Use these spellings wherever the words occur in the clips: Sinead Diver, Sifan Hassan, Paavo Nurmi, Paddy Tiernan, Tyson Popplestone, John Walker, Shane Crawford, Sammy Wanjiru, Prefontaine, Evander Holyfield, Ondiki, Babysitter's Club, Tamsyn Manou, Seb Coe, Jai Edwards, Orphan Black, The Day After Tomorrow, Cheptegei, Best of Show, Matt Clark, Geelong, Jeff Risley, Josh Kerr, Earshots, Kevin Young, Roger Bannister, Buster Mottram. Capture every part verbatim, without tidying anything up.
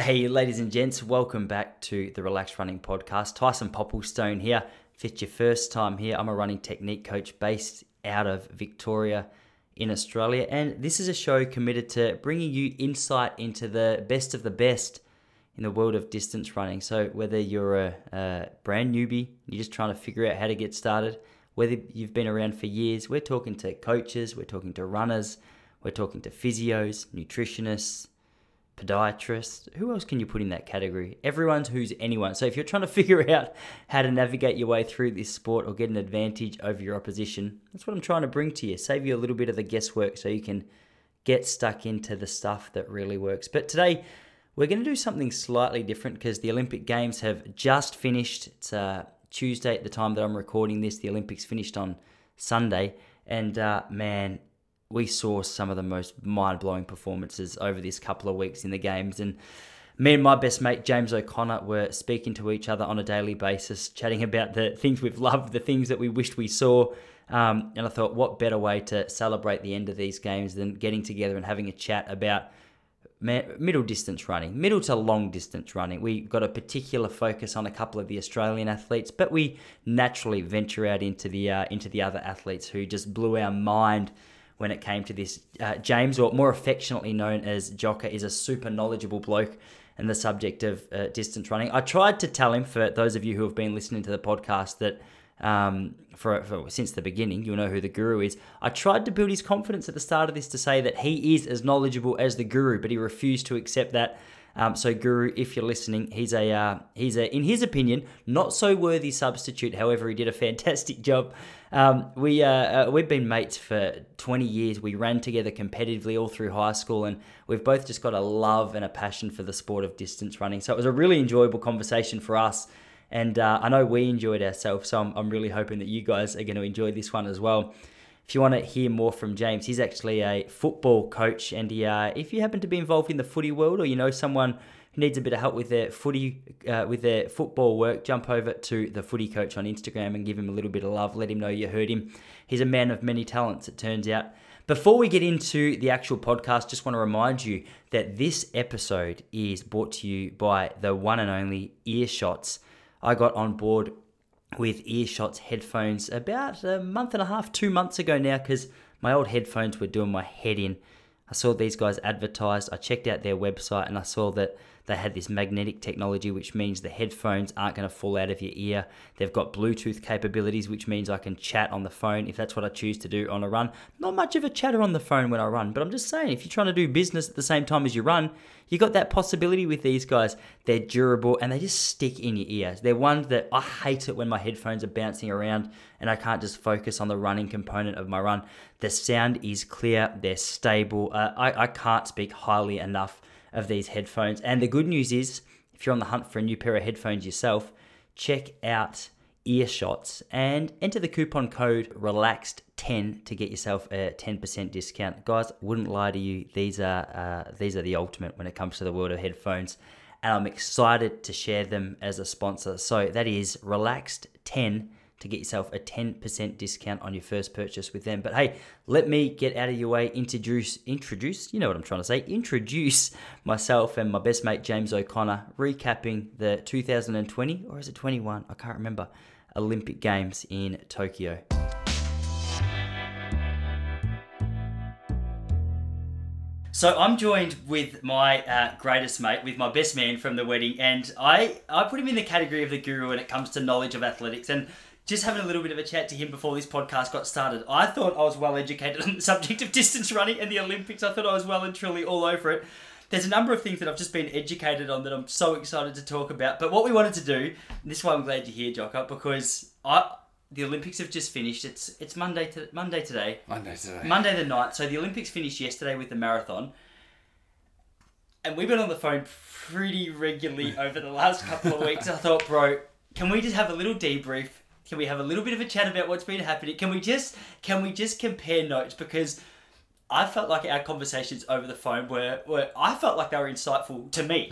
Hey, ladies and gents, welcome back to the Relaxed Running Podcast. Tyson Popplestone here. If it's your first time here, I'm a running technique coach based out of Victoria in Australia. And this is a show committed to bringing you insight into the best of the best in the world of distance running. So whether you're a, a brand newbie, you're just trying to figure out how to get started, whether you've been around for years, we're talking to coaches, we're talking to runners, we're talking to physios, nutritionists, podiatrist, who else can you put in that category? Everyone's who's anyone. So if you're trying to figure out how to navigate your way through this sport or get an advantage over your opposition, that's what I'm trying to bring to you. Save you a little bit of the guesswork so you can get stuck into the stuff that really works. But today, we're going to do something slightly different because the Olympic Games have just finished. It's uh, Tuesday at the time that I'm recording this. The Olympics finished on Sunday. And uh, man, we saw some of the most mind-blowing performances over this couple of weeks in the Games. And me and my best mate, James O'Connor, were speaking to each other on a daily basis, chatting about the things we've loved, the things that we wished we saw. Um, and I thought, what better way to celebrate the end of these Games than getting together and having a chat about middle distance running, middle to long distance running. We got a particular focus on a couple of the Australian athletes, but we naturally venture out into the, uh, into the other athletes who just blew our mind when it came to this. Uh, James, or more affectionately known as Jocko, is a super knowledgeable bloke and the subject of uh, distance running. I tried to tell him, for those of you who have been listening to the podcast, that um, for, for since the beginning, you'll know who the guru is. I tried to build his confidence at the start of this to say that he is as knowledgeable as the guru, but he refused to accept that. Um, so, Guru, if you're listening, he's a uh, he's a in his opinion not so worthy substitute. However, he did a fantastic job. Um, we uh, uh, we've been mates for twenty years. We ran together competitively all through high school, and we've both just got a love and a passion for the sport of distance running. So it was a really enjoyable conversation for us, and uh, I know we enjoyed ourselves. So I'm, I'm really hoping that you guys are going to enjoy this one as well. If you want to hear more from James, he's actually a football coach, and he, uh, if you happen to be involved in the footy world, or you know someone who needs a bit of help with their footy, uh, with their football work, jump over to the Footy Coach on Instagram and give him a little bit of love. Let him know you heard him. He's a man of many talents, it turns out. Before we get into the actual podcast, just want to remind you that this episode is brought to you by the one and only Earshots. I got on board with Earshots headphones about a month and a half, two months ago now, because my old headphones were doing my head in. I saw these guys advertised, I checked out their website, and I saw that they had this magnetic technology, which means the headphones aren't going to fall out of your ear. They've got Bluetooth capabilities, which means I can chat on the phone if that's what I choose to do on a run. Not much of a chatter on the phone when I run, but I'm just saying, if you're trying to do business at the same time as you run, you got that possibility with these guys. They're durable and they just stick in your ears. They're one that I hate it when my headphones are bouncing around and I can't just focus on the running component of my run. The sound is clear, they're stable. Uh, I, I can't speak highly enough of these headphones. And the good news is, if you're on the hunt for a new pair of headphones yourself, check out Earshots and enter the coupon code relaxed ten to get yourself a ten percent discount. Guys, wouldn't lie to you, these are uh, these are the ultimate when it comes to the world of headphones, and I'm excited to share them as a sponsor. So that is relaxed ten to get yourself a ten percent discount on your first purchase with them. But hey, let me get out of your way, introduce, introduce, you know what I'm trying to say, introduce myself and my best mate, James O'Connor, recapping the two thousand twenty, or is it twenty-one? I can't remember, Olympic Games in Tokyo. So I'm joined with my uh, greatest mate, with my best man from the wedding, and I, I put him in the category of the guru when it comes to knowledge of athletics. And just having a little bit of a chat to him before this podcast got started, I thought I was well educated on the subject of distance running and the Olympics. I thought I was well and truly all over it. There's a number of things that I've just been educated on that I'm so excited to talk about. But what we wanted to do, and this is why I'm glad you're here, Jocko, because I the Olympics have just finished. It's it's Monday to, Monday today. Monday today. Monday the ninth. So the Olympics finished yesterday with the marathon. And we've been on the phone pretty regularly over the last couple of weeks. I thought, bro, can we just have a little debrief? Can we have a little bit of a chat about what's been happening? Can we just can we just compare notes? Because I felt like our conversations over the phone were, were I felt like they were insightful to me.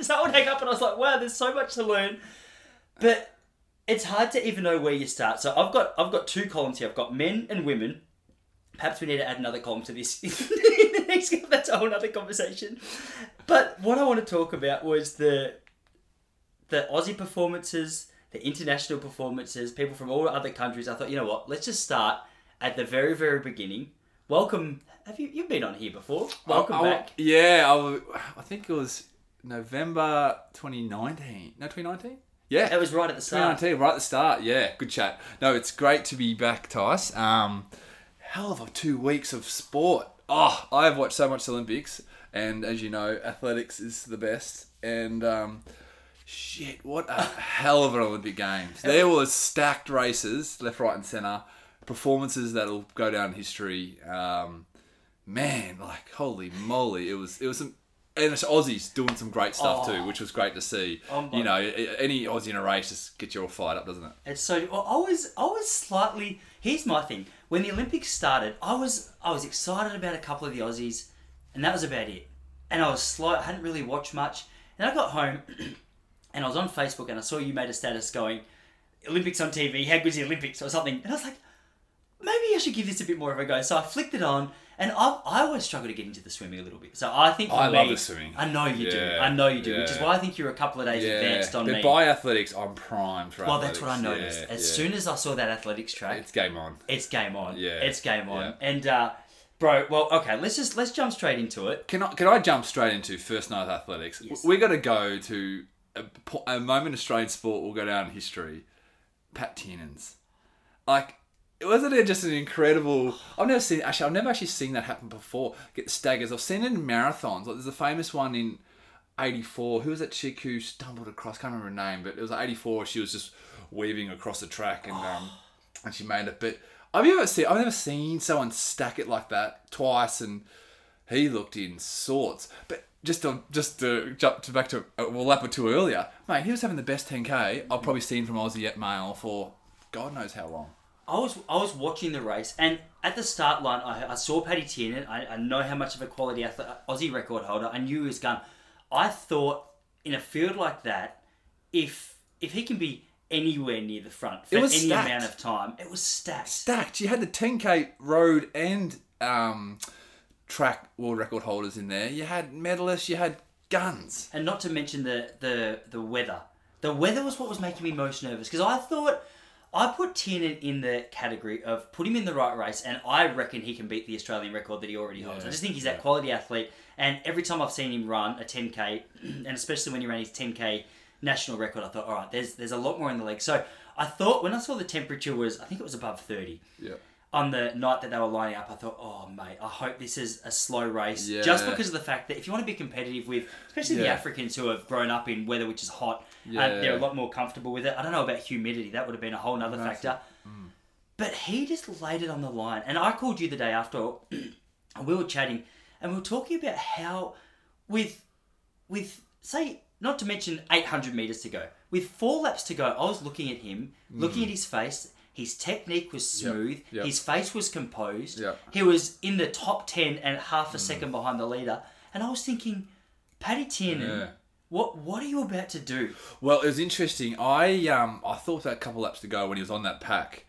So I would hang up and I was like, wow, there's so much to learn. But it's hard to even know where you start. So I've got I've got two columns here. I've got men and women. Perhaps we need to add another column to this. That's a whole other conversation. But what I want to talk about was the the Aussie performances, the international performances, people from all other countries. I thought, you know what, let's just start at the very, very beginning. Welcome. Have you you've been on here before? Welcome I, I, back. Yeah, I, I think it was November twenty nineteen. No, twenty nineteen? Yeah. It was right at the start. twenty nineteen, right at the start. Yeah, good chat. No, it's great to be back, Tice. Um, hell of a two weeks of sport. Oh, I have watched so much Olympics. And as you know, athletics is the best. And um, shit, what a hell of an Olympic Games. There was stacked races, left, right and centre. Performances that'll go down in history. Um, man, like, holy moly. It was, it was some... And it's Aussies doing some great stuff oh, too, which was great to see. Um, you know, any Aussie in a race just gets you all fired up, doesn't it? It's so... Well, I was I was slightly... Here's my thing. When the Olympics started, I was I was excited about a couple of the Aussies, and that was about it. And I was slight... I hadn't really watched much. And I got home, and I was on Facebook, and I saw you made a status going, Olympics on T V, how good's the Olympics, or something. And I was like, maybe I should give this a bit more of a go. So I flicked it on. And I I always struggle to get into the swimming a little bit. So I think for I me, love the swimming. I know you yeah, do. I know you do, yeah. Which is why I think you're a couple of days yeah. advanced on but me. But by athletics, I'm primed for well, athletics. Well, that's what I noticed. Yeah, as yeah. soon as I saw that athletics track... It's game on. It's game on. Yeah. It's game on. Yeah. And, uh, bro, well, okay, let's just let's jump straight into it. Can I, can I jump straight into first night of athletics? Yes. We got to go to a, a moment Australian sport will go down in history. Pat Tiernan's. Like... Wasn't it just an incredible... I've never seen... Actually, I've never actually seen that happen before. Get staggers. I've seen it in marathons. Like, there's a famous one in eighty-four. Who was that chick who stumbled across? I can't remember her name, but it was like eighty-four. She was just weaving across the track and um, and she made it. But I've never seen, I've never seen someone stack it like that twice, and he looked in sorts. But just to, just to jump to back to a lap or two earlier, mate, he was having the best ten K I've probably seen from Aussie yet male for God knows how long. I was I was watching the race, and at the start line, I, I saw Paddy Tiernan. I, I know how much of a quality athlete, Aussie record holder. I knew he was gone. I thought, in a field like that, if if he can be anywhere near the front for any stacked. amount of time, it was stacked. Stacked. You had the ten K road and um, track world record holders in there. You had medalists. You had guns. And not to mention the the, the weather. The weather was what was making me most nervous, because I thought... I put Tiernan in the category of put him in the right race, and I reckon he can beat the Australian record that he already holds. Yeah, I just think he's that yeah. quality athlete, and every time I've seen him run a ten K, and especially when he ran his ten K national record, I thought, all right, there's there's a lot more in the league. So I thought, when I saw the temperature was, I think it was above thirty, yeah. on the night that they were lining up, I thought, oh, mate, I hope this is a slow race, yeah. just because of the fact that if you want to be competitive with, especially yeah. the Africans who have grown up in weather which is hot, yeah. uh, they're a lot more comfortable with it. I don't know about humidity. That would have been a whole other factor. Mm. But he just laid it on the line. And I called you the day after, and we were chatting, and we were talking about how with, with say, not to mention eight hundred metres to go, with four laps to go, I was looking at him, mm. looking at his face. His technique was smooth. Yep, yep. His face was composed. Yep. He was in the top ten and half a mm. second behind the leader. And I was thinking, Paddy Tiernan, yeah. what what are you about to do? Well, it was interesting. I um I thought that a couple laps to go when he was on that pack,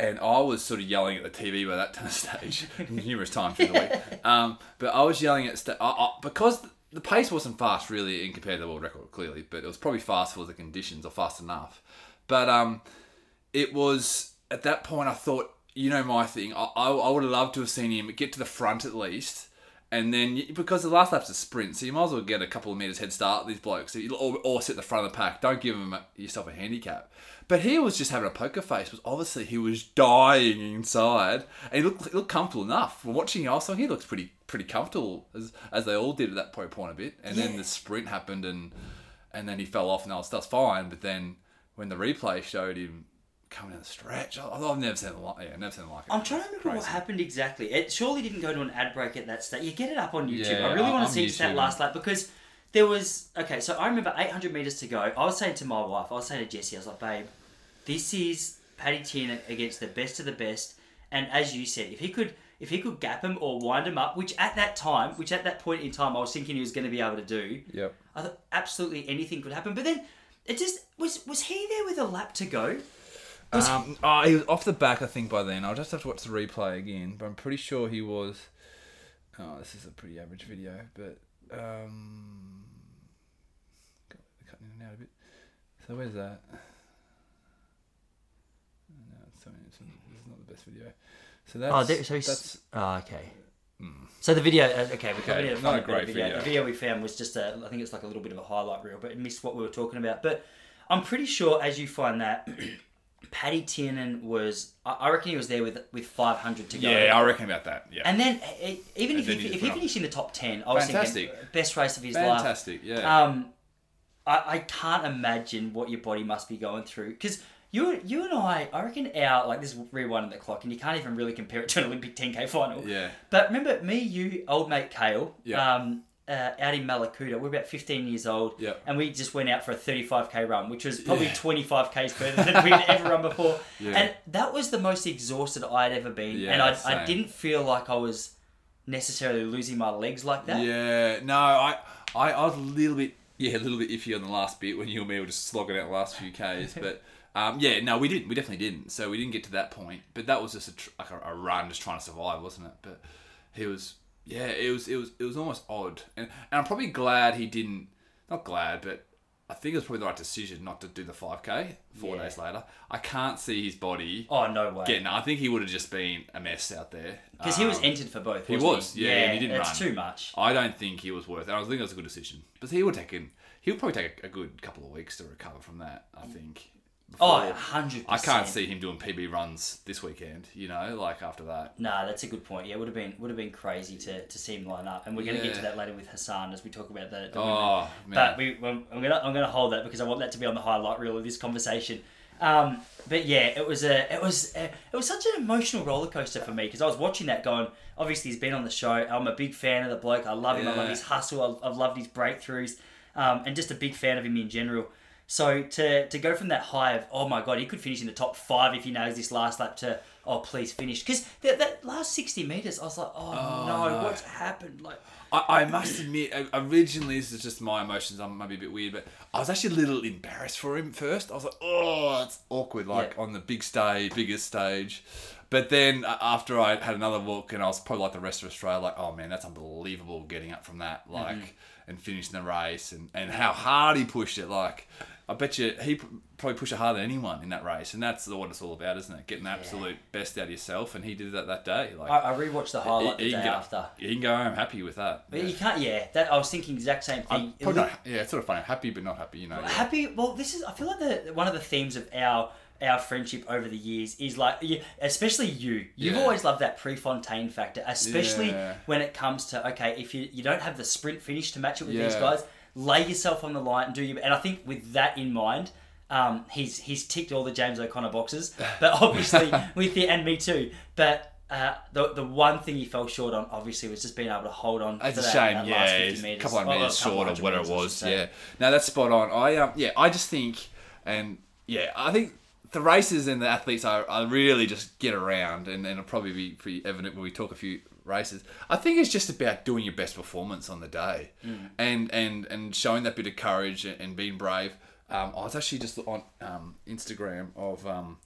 and I was sort of yelling at the T V by that time stage numerous times through the week. Um, but I was yelling at st- I, I, because the pace wasn't fast really in compared to the world record clearly, but it was probably fast for the conditions or fast enough. But um, it was. At that point, I thought, you know my thing, I, I I would have loved to have seen him get to the front at least, and then, because the last lap's a sprint, so you might as well get a couple of metres head start, these blokes, or, or sit at the front of the pack. Don't give him a, yourself a handicap. But he was just having a poker face, because obviously he was dying inside, and he looked, he looked comfortable enough. When watching also, he looked pretty pretty comfortable, as as they all did at that point, point a bit, and yeah. then the sprint happened, and and then he fell off, and all stuff's fine, but then when the replay showed him, coming down the stretch. I've never seen like yeah, never seen like it. I'm trying to remember Crazy. what happened exactly. It surely didn't go to an ad break at that stage. You get it up on YouTube. Yeah, I really I'm, want to see that last lap, because there was okay. So I remember eight hundred meters to go. I was saying to my wife, I was saying to Jessie, I was like, babe, this is Paddy Tiernan against the best of the best. And as you said, if he could, if he could gap him or wind him up, which at that time, which at that point in time, I was thinking he was going to be able to do. Yep. I thought absolutely anything could happen. But then it just was. Was he there with a lap to go? Um, oh, he was off the back, I think, by then. I'll just have to watch the replay again, but I'm pretty sure he was... Oh, this is a pretty average video, but um, God, they're cutting in and out a bit. So where's that? No, it's, I mean, it's, it's not the best video. So that's oh, there, so that's oh, okay. Mm. So the video, uh, okay, we're coming okay, in. Not a great video. video. The video we found was just a, I think it's like a little bit of a highlight reel, but it missed what we were talking about. But I'm pretty sure as you find that. Paddy Tiernan was, I reckon he was there with with five hundred to go. Yeah, I reckon about that, yeah. And then, it, even and if, then he, he if he finished in the top ten, I was Fantastic. thinking, best race of his Fantastic, life. Fantastic, yeah. Um, I, I can't imagine what your body must be going through. Because you you and I, I reckon our, like this rewind the clock, and you can't even really compare it to an Olympic ten K final. Yeah. But remember, me, you, old mate Kale, yeah. um, Uh, out in Malakuta, we're about fifteen years old, yep. and we just went out for a thirty-five K run, which was probably yeah. twenty-five Ks further than we'd ever run before. Yeah. And that was the most exhausted I'd ever been, yeah, and I, I didn't feel like I was necessarily losing my legs like that. Yeah, no, I, I, I was a little bit, yeah, a little bit iffy on the last bit when you and me were just slogging out the last few Ks, but. Um, yeah, no, we didn't. We definitely didn't. So we didn't get to that point, but that was just a tr- like a, a run, just trying to survive, wasn't it? But he was. Yeah, it was it was it was almost odd, and and I'm probably glad he didn't. Not glad, but I think it was probably the right decision not to do the five K four yeah. days later. I can't see his body. Oh no way! Getting, I think he would have just been a mess out there because um, he was entered for both. He was, he? yeah, yeah and he didn't run. It's too much. I don't think he was worth it. I think it was a good decision, but he would take him. He would probably take a, a good couple of weeks to recover from that. I think. Before. Oh, one hundred percent. I can't see him doing P B runs this weekend, you know, like after that. Nah, that's a good point. Yeah, it would have been would have been crazy to, to see him line up. And we're going to yeah. get to that later with Hassan as we talk about the, the oh, women. Man. But we, I'm going to I'm going to hold that because I want that to be on the highlight reel of this conversation. Um, but yeah, it was a it was a, it was such an emotional roller coaster for me because I was watching that going, obviously he's been on the show. I'm a big fan of the bloke. I love him. Yeah. I love his hustle. I've loved his breakthroughs. Um, and just a big fan of him in general. So to to go from that high of, oh my God, he could finish in the top five if he nails this last lap to, oh, please finish. Because that, that last sixty metres, I was like, oh, oh no, no, what's happened? Like, I, I must admit, originally, this is just my emotions, I might be a bit weird, but I was actually a little embarrassed for him first. I was like, oh, it's awkward, like yeah. on the big stage, biggest stage. But then after I had another look and I was probably like the rest of Australia, like, oh man, that's unbelievable getting up from that, like, mm-hmm. and finishing the race and, and how hard he pushed it, like... I bet you he probably pushed it harder than anyone in that race, and that's what it's all about, isn't it? Getting the yeah. absolute best out of yourself, and he did that that day. Like I, I rewatched the highlight he, he the day go, after. He can go home happy with that. But yeah. you can't, yeah. That I was thinking the exact same thing. It was, not, yeah, it's sort of funny, happy but not happy, you know. Well, yeah. Happy. Well, this is. I feel like the one of the themes of our our friendship over the years is like, especially you. You've yeah. always loved that Prefontaine factor, especially yeah. when it comes to okay, if you you don't have the sprint finish to match it with yeah. these guys. Lay yourself on the line and do your... And I think with that in mind, um, he's he's ticked all the James O'Connor boxes. But obviously, with the... And me too. But uh, the the one thing he fell short on, obviously, was just being able to hold on that's to that, shame. that yeah, last fifty metres. A couple of metres oh, couple short of what it was. Yeah. No, that's spot on. I um, Yeah, I just think... And yeah, I think the races and the athletes are, are really just get around. And, and it'll probably be pretty evident when we talk a few... races. I think it's just about doing your best performance on the day mm. and, and and showing that bit of courage and, and being brave. Um, I was actually just on um, Instagram of um,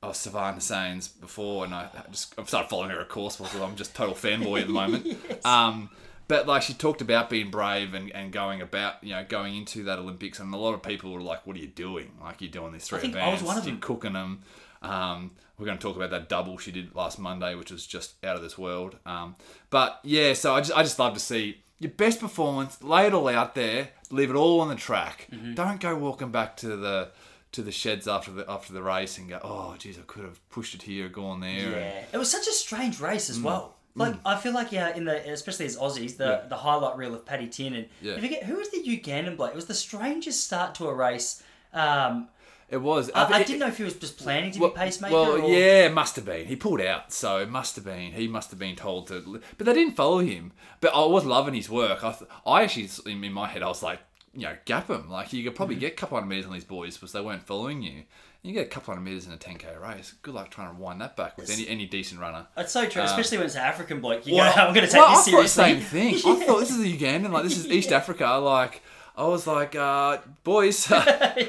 of Sifan Hassan's before and I just I've started following her of course because I'm just total fanboy at the moment. yes. Um, but like she talked about being brave and, and going about, you know, going into that Olympics and a lot of people were like, what are you doing? Like you're doing these three I think events. I was one of them. You're cooking them. Um, we're going to talk about that double she did last Monday, which was just out of this world. Um, but yeah, so I just I just love to see your best performance, lay it all out there, leave it all on the track. Mm-hmm. Don't go walking back to the to the sheds after the after the race and go, oh, geez, I could have pushed it here, gone there. Yeah, and... it was such a strange race as mm. well. Like mm. I feel like yeah, in the especially as Aussies, the, yeah. the highlight reel of Paddy Tiernan. Yeah. I forget who was the Ugandan bloke. It was the strangest start to a race. Um, It was. I, I, I didn't know if he was just planning to well, be pacemaker. Well, or... yeah, must have been. He pulled out, so it must have been. He must have been told to. But they didn't follow him. But I was loving his work. I, th- I actually, in my head, I was like, you know, gap him. Like, you could probably mm-hmm. get a couple hundred metres on these boys because they weren't following you. You get a couple hundred metres in a ten K race. Good luck trying to wind that back with any any decent runner. That's so true, um, especially when it's an African bloke. You well, go, I'm going to take well, this I seriously. I thought the same thing. yeah. I thought this is a Ugandan. Like, this is yeah. East Africa. Like... I was like, uh, boys,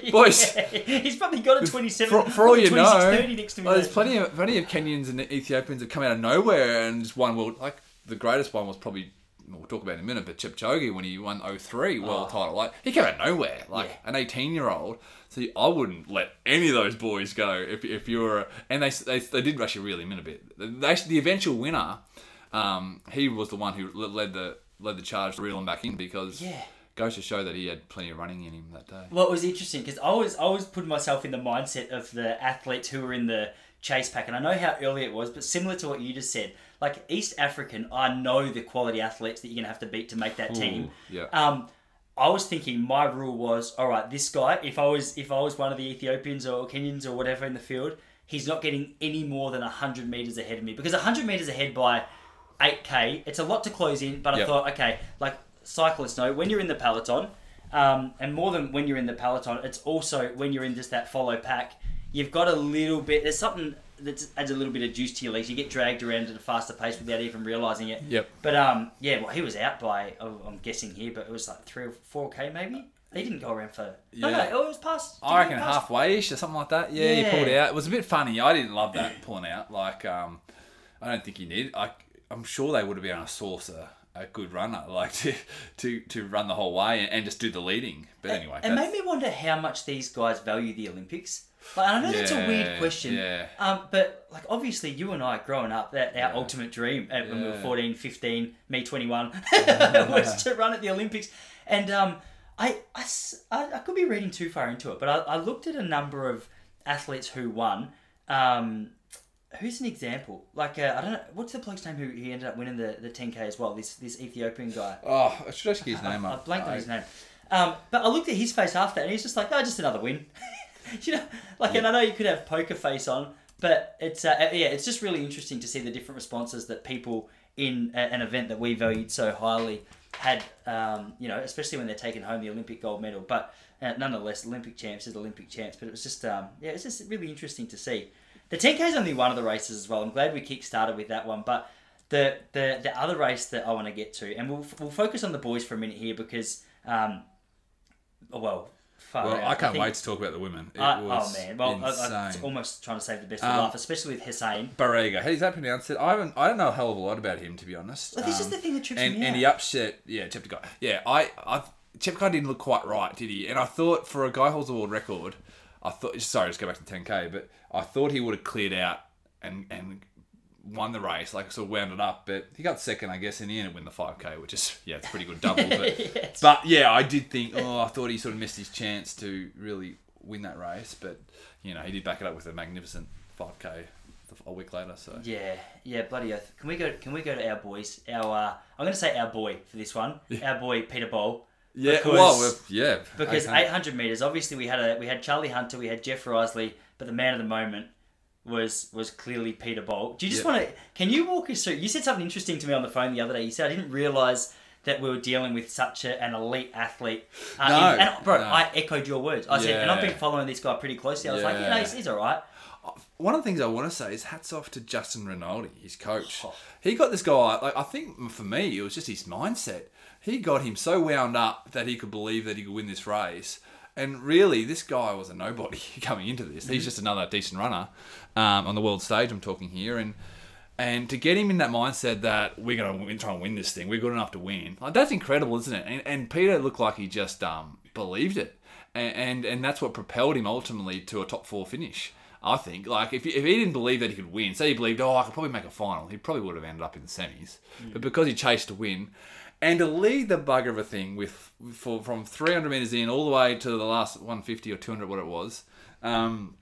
boys. yeah. He's probably got a twenty-seven. For, for all you know, next to me well, there's plenty of plenty of Kenyans and Ethiopians have come out of nowhere and just won world. Like the greatest one was probably, we'll talk about in a minute, but Kipchoge when he won oh three world oh. title. Like, he came out of nowhere. Like, yeah. an eighteen-year-old. So I wouldn't let any of those boys go if if you were... A, and they, they they did actually reel him in a bit. They, the eventual winner, um, he was the one who led the led the charge to reel him back in because... Yeah. Goes to show that he had plenty of running in him that day. Well, it was interesting because I was I was putting myself in the mindset of the athletes who were in the chase pack, and I know how early it was, but similar to what you just said, like East African, I know the quality athletes that you're going to have to beat to make that team. Ooh, yeah. Um, I was thinking my rule was, all right, this guy, if I was if I was one of the Ethiopians or Kenyans or whatever in the field, he's not getting any more than one hundred metres ahead of me, because one hundred metres ahead by eight K, it's a lot to close in, but I yep. thought, okay, like, cyclists know when you're in the peloton, um, and more than when you're in the peloton, it's also when you're in just that follow pack, you've got a little bit, there's something that adds a little bit of juice to your legs. You get dragged around at a faster pace without even realising it. Yep. But um, yeah, well, he was out by, oh, I'm guessing here, but it was like three or four K maybe. He didn't go around for... Yeah. No, no, it was past... I reckon halfway-ish or something like that. Yeah, yeah, he pulled out. It was a bit funny. I didn't love that pulling out. Like, um, I don't think he needed... I, I'm sure they would have been on a saucer. A good runner, like to to, to run the whole way and, and just do the leading. But anyway, it made me wonder how much these guys value the Olympics. Like, I know yeah, that's a weird question, yeah. um, but like obviously you and I growing up, that our yeah. ultimate dream when yeah. we were fourteen, fifteen, me twenty-one, was to run at the Olympics. And um, I, I, I could be reading too far into it, but I, I looked at a number of athletes who won. Um, Who's an example? Like, uh, I don't know, what's the bloke's name who he ended up winning the, the ten K as well? This this Ethiopian guy. Oh, I should ask his name up. I blanked on his name. Um, but I looked at his face after and he's just like, no, just another win. You know, like, yeah. and I know you could have poker face on, but it's, uh, yeah, it's just really interesting to see the different responses that people in a, an event that we valued so highly had, um, you know, especially when they're taking home the Olympic gold medal. But uh, nonetheless, Olympic champs is Olympic champs. But it was just, um, yeah, it's just really interesting to see. The ten K is only one of the races as well. I'm glad we kick-started with that one. But the, the, the other race that I want to get to, and we'll we'll focus on the boys for a minute here because, um, well, far well, out. I can't I think, wait to talk about the women. It uh, was oh man, well, insane. I, I, it's almost trying to save the best for um, life, especially with Hussein Barega. How does that pronounce it? I haven't. I don't know a hell of a lot about him, to be honest. Well, this um, is the thing that trips and, me out. And he upset. Yeah, Cheptegei. Yeah, I. I Cheptegei didn't look quite right, did he? And I thought for a guy who holds a world record. I thought, sorry, let's go back to ten K, but I thought he would have cleared out and and won the race, like sort of wound it up, but he got second, I guess, in the end, and win the five K, which is, yeah, it's a pretty good double. But, yes. but yeah, I did think, oh, I thought he sort of missed his chance to really win that race, but, you know, he did back it up with a magnificent five K a week later, so. Yeah, yeah, bloody oath. Can we go, can we go to our boys? Our uh, I'm going to say our boy for this one, yeah. our boy Peter Bol. Yeah, because, well, yeah. Because eight hundred meters. Obviously, we had a we had Charlie Hunter, we had Jeff Risley, but the man of the moment was was clearly Peter Bol. Do you just yeah. want to? Can you walk us through? You said something interesting to me on the phone the other day. You said I didn't realize that we were dealing with such a, an elite athlete. Uh, no, in, and bro, no. I echoed your words. I yeah. said, and I've been following this guy pretty closely. I was yeah. like, you know, he's, he's all right. One of the things I want to say is hats off to Justin Rinaldi, his coach. Oh. He got this guy. Like I think for me, it was just his mindset. He got him so wound up that he could believe that he could win this race. And really, this guy was a nobody coming into this. He's just another decent runner um, on the world stage, I'm talking here. And and to get him in that mindset that we're going to try and win this thing, we're good enough to win, like, that's incredible, isn't it? And, and Peter looked like he just um, believed it. And, and and that's what propelled him ultimately to a top four finish, I think. Like, if, if he didn't believe that he could win, say he believed, oh, I could probably make a final, he probably would have ended up in the semis. Mm. But because he chased to win... And to lead the bugger of a thing with, for, from three hundred metres in all the way to the last one fifty or two hundred, what it was, um,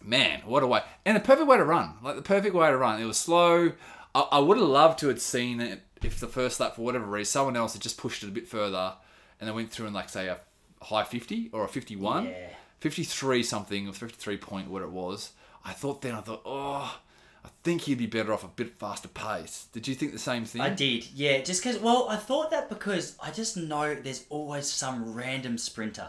man, what a way. And the perfect way to run, like the perfect way to run. It was slow. I, I would have loved to have seen it if the first lap, for whatever reason, someone else had just pushed it a bit further and they went through in, like, say, a high fifty or a fifty-one, yeah. fifty-three something, or fifty-three point, what it was. I thought then, I thought, oh... I think he'd be better off a bit faster pace. Did you think the same thing? I did, yeah. Just because, well, I thought that because I just know there's always some random sprinter.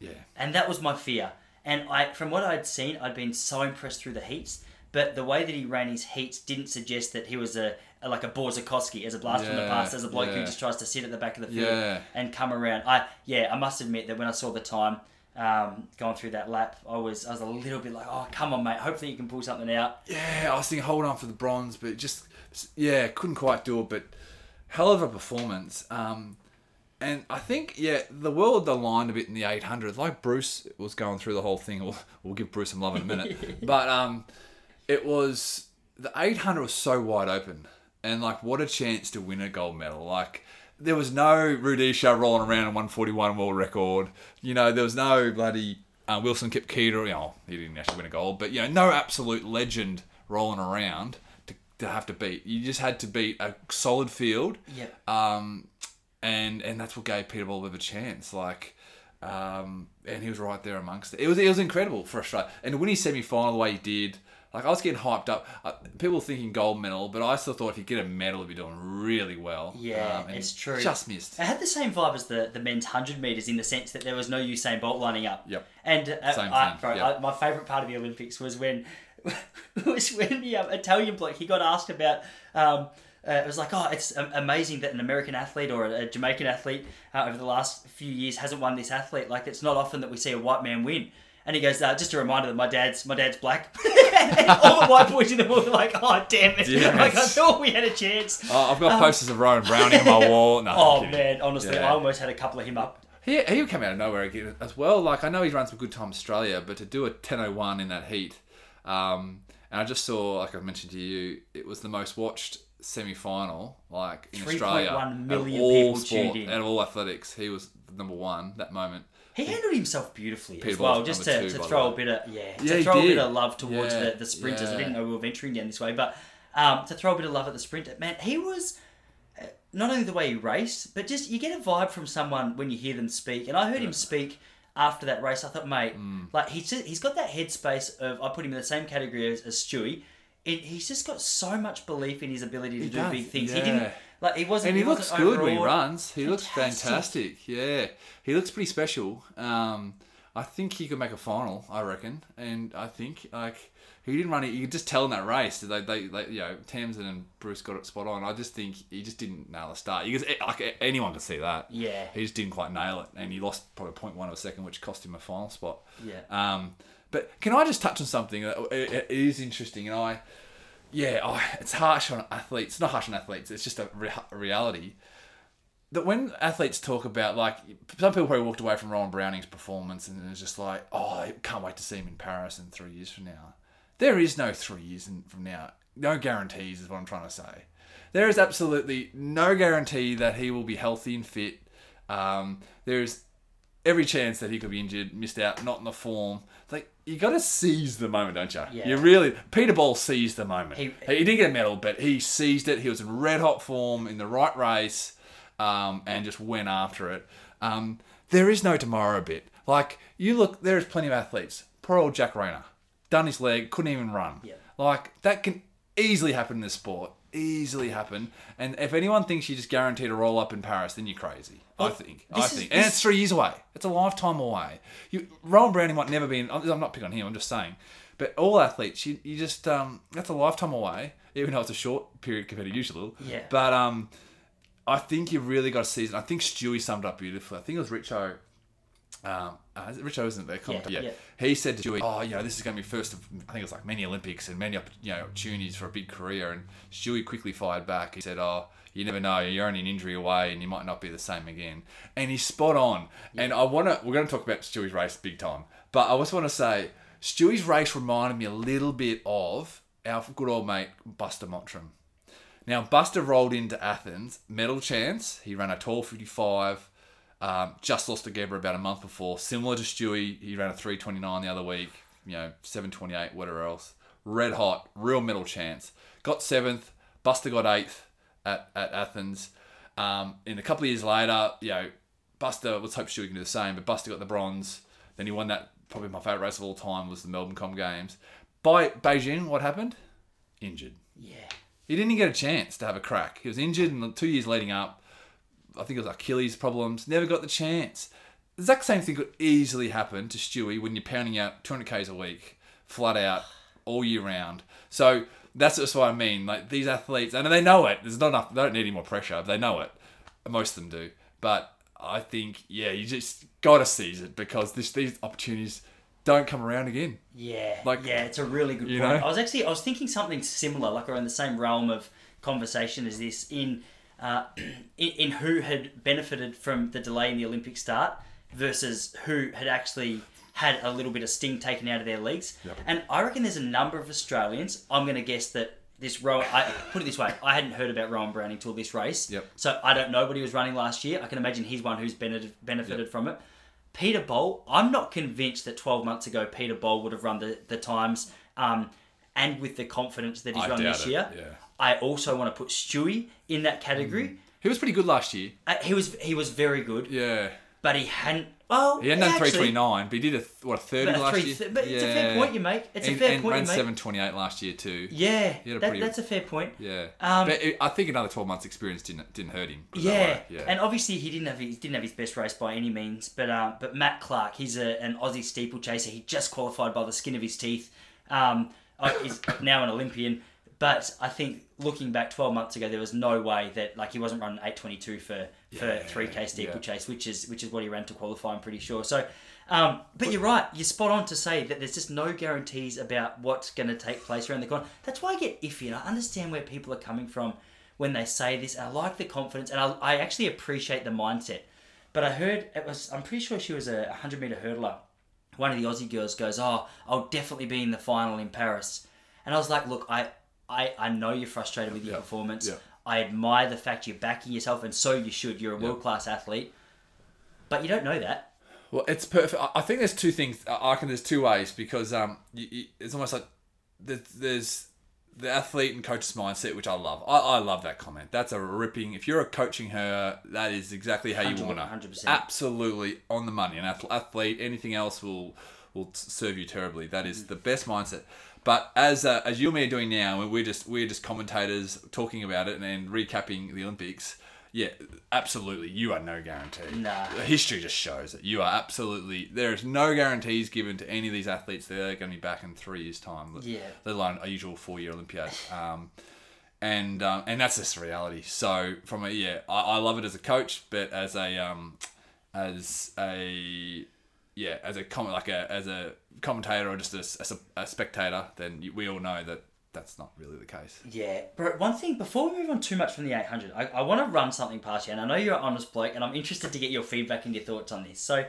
Yeah. And that was my fear. And I, from what I'd seen, I'd been so impressed through the heats, but the way that he ran his heats didn't suggest that he was a, a like a Borzakowski, as a blast yeah, from the past, as a bloke yeah. who just tries to sit at the back of the field yeah. and come around. I yeah, I must admit that when I saw the time Um, going through that lap, I was I was a little bit like, oh, come on, mate. Hopefully you can pull something out. Yeah, I was thinking, hold on for the bronze, but just yeah, couldn't quite do it, but hell of a performance. Um, and I think, yeah, the world aligned a bit in the eight hundred. Like Bruce was going through the whole thing. We'll, we'll give Bruce some love in a minute. But um, it was, the eight hundred was so wide open. And like, what a chance to win a gold medal. Like, there was no Rudisha rolling around in one forty-one world record. You know, there was no bloody uh, Wilson Kipketer. You know, he didn't actually win a gold, but you know, no absolute legend rolling around to, to have to beat. You just had to beat a solid field. Yeah. Um, and and that's what gave Peter Bol a bit of a chance. Like, um, and he was right there amongst it. It was it was incredible for Australia. And to win his semi final the way he did. Like, I was getting hyped up. Uh, people were thinking gold medal, but I still thought if you get a medal, you'd be doing really well. Yeah, um, it's true. Just missed. It had the same vibe as the, the men's one hundred metres in the sense that there was no Usain Bolt lining up. Yep. And uh, same I, bro, yep. I, my favourite part of the Olympics was when was when the um, Italian bloke, he got asked about... Um, Uh, it was like, oh, it's amazing that an American athlete or a Jamaican athlete uh, over the last few years hasn't won this athlete. Like, it's not often that we see a white man win. And he goes, uh, just a reminder that my dad's my dad's black. and, and all the white boys in the world are like, oh, damn it. Yes. Like, I thought we had a chance. Oh, I've got um, posters of Rohan Browning on my wall. No, oh, man, honestly, yeah. I almost had a couple of him up. He he came out of nowhere again as well. Like, I know he runs for Good Time Australia, but to do a ten oh one in that heat, um, and I just saw, like I mentioned to you, it was the most watched semi-final, like in Australia, three point one million people tuned in. Out of all athletics, he was number one that moment. He handled himself beautifully as well, just to, to throw a bit of yeah, yeah to throw a bit of love towards yeah, the, the sprinters. Yeah. I didn't know we were venturing down this way, but um, to throw a bit of love at the sprinter, man, he was uh, not only the way he raced, but just you get a vibe from someone when you hear them speak. And I heard yeah. him speak after that race. I thought, mate, mm. like he's just, he's got that headspace of I put him in the same category as, as Stewie. It, he's just got so much belief in his ability to he do does, big things. Yeah. He didn't like he wasn't. And he, he looks good overall. When he runs. He fantastic. looks fantastic. Yeah, he looks pretty special. Um, I think he could make a final. I reckon, and I think like he didn't run it. You could just tell in that race that they, they, they, you know, Tamsyn and Bruce got it spot on. I just think he just didn't nail the start. You just, like anyone could see that. Yeah, he just didn't quite nail it, and he lost probably zero point one of a second, which cost him a final spot. Yeah. Um. But can I just touch on something? It is interesting, and I, yeah, I, it's harsh on athletes. It's not harsh on athletes. It's just a re- reality that when athletes talk about, like, some people probably walked away from Rohan Browning's performance and it was just like, oh, I can't wait to see him in Paris in three years from now. There is no three years from now. No guarantees is what I'm trying to say. There is absolutely no guarantee that he will be healthy and fit. Um, there is every chance that he could be injured, missed out, not in the form. It's like, you got to seize the moment, don't you? Yeah. You really... Peter Bol seized the moment. He, he, he didn't get a medal, but he seized it. He was in red-hot form, in the right race, um, and just went after it. Um, there is no tomorrow bit. Like, you look... There is plenty of athletes. Poor old Jack Rayner. Done his leg, couldn't even run. Yeah. Like, that can easily happen in this sport. Easily happen. And if anyone thinks you're just guaranteed a roll up in Paris, then you're crazy. Well, I think. I think. Is, and this... it's three years away. It's a lifetime away. You, Rohan Browning might never be in. I'm not picking on him, I'm just saying. But all athletes, you, you just, um, that's a lifetime away, even though it's a short period compared to usual. Yeah. But um, I think you've really got a season. I think Stewie summed up beautifully. I think it was Richo. Um, uh, is it Richo, isn't it? Yeah, yeah. yeah. He said to Stewie, oh, you know, this is going to be first of, I think it was like many Olympics and many, you know, opportunities for a big career. And Stewie quickly fired back. He said, oh, you never know. You're only an injury away and you might not be the same again. And he's spot on. Yeah. And I want to, we're going to talk about Stewie's race big time. But I just want to say, Stewie's race reminded me a little bit of our good old mate, Buster Mottram. Now, Buster rolled into Athens, medal chance. He ran a twelve fifty-five. Um, just lost to Gebre about a month before. Similar to Stewie, he ran a three twenty-nine the other week, you know, seven twenty-eight, whatever else. Red hot, real medal chance. Got seventh, Buster got eighth at, at Athens. Um, and a couple of years later, you know, Buster, let's hope Stewie can do the same, but Buster got the bronze. Then he won that, probably my favourite race of all time was the Melbourne Com Games. By Beijing, what happened? Injured. Yeah. He didn't even get a chance to have a crack. He was injured in the two years leading up. I think it was Achilles problems. Never got the chance. The exact same thing could easily happen to Stewie when you're pounding out two hundred kays a week, flat out, all year round. So that's just what I mean. Like, these athletes, and they know it. There's not enough. They don't need any more pressure. But they know it. Most of them do. But I think, yeah, you just gotta seize it because this, these opportunities don't come around again. Yeah. Like, yeah, it's a really good point. Know? I was actually I was thinking something similar, like around the same realm of conversation as this in uh, in, in who had benefited from the delay in the Olympic start versus who had actually had a little bit of sting taken out of their legs. Yep. And I reckon there's a number of Australians, I'm going to guess that this Rohan, I put it this way, I hadn't heard about Rohan Browning till this race, yep. so I don't know what he was running last year. I can imagine he's one who's benefited, benefited yep. from it. Peter Bol, I'm not convinced that twelve months ago Peter Bol would have run the, the times um, and with the confidence that he's I run this it. year. Yeah. I also want to put Stewie in that category. Mm. He was pretty good last year. Uh, he was he was very good. Yeah. But he hadn't... Well, he hadn't he done actually, three twenty-nine, but he did, a what, a thirty last three, year? But yeah. It's a fair point you make. It's and, a fair and point you make. And ran seven twenty-eight last year too. Yeah, he had a that, pretty, that's a fair point. Yeah. Um, but it, I think another twelve months experience didn't didn't hurt him. Yeah. yeah. And obviously he didn't have his, didn't have his best race by any means, but um, but Matt Clark, he's a, an Aussie steeplechaser. He just qualified by the skin of his teeth. Um, he's now an Olympian. But I think looking back twelve months ago, there was no way that like he wasn't running eight twenty-two for, yeah, for three K steeplechase, yeah. which is which is what he ran to qualify, I'm pretty sure. So, um, but you're right. You're spot on to say that there's just no guarantees about what's going to take place around the corner. That's why I get iffy, and I understand where people are coming from when they say this. And I like the confidence, and I, I actually appreciate the mindset. But I heard, it was. I'm pretty sure she was a one hundred metre hurdler. One of the Aussie girls goes, oh, I'll definitely be in the final in Paris. And I was like, look, I... I, I know you're frustrated with your yep. performance. Yep. I admire the fact you're backing yourself, and so you should. You're a yep. world-class athlete. But you don't know that. Well, it's perfect. I think there's two things. I can, there's two ways, because um, you, you, it's almost like there's the athlete and coach's mindset, which I love. I, I love that comment. That's a ripping... If you're coaching her, that is exactly how you want her. one hundred percent. Absolutely on the money. An athlete, anything else will will serve you terribly. That is mm. the best mindset. But as uh, as you and me are doing now, we're just we're just commentators talking about it and, and recapping the Olympics. Yeah, absolutely. You are no guarantee. Nah. History just shows it. You are absolutely... There is no guarantees given to any of these athletes that they're going to be back in three years' time, yeah. let alone a usual four-year Olympiad. Um, and um, and that's just reality. So, from a yeah, I, I love it as a coach, but as a... Um, as a... Yeah, as a comment, like a as a commentator or just a, a, a spectator, then you, we all know that that's not really the case. Yeah, but one thing before we move on too much from the eight hundred, I, I want to run something past you, and I know you're an honest bloke, and I'm interested to get your feedback and your thoughts on this. So,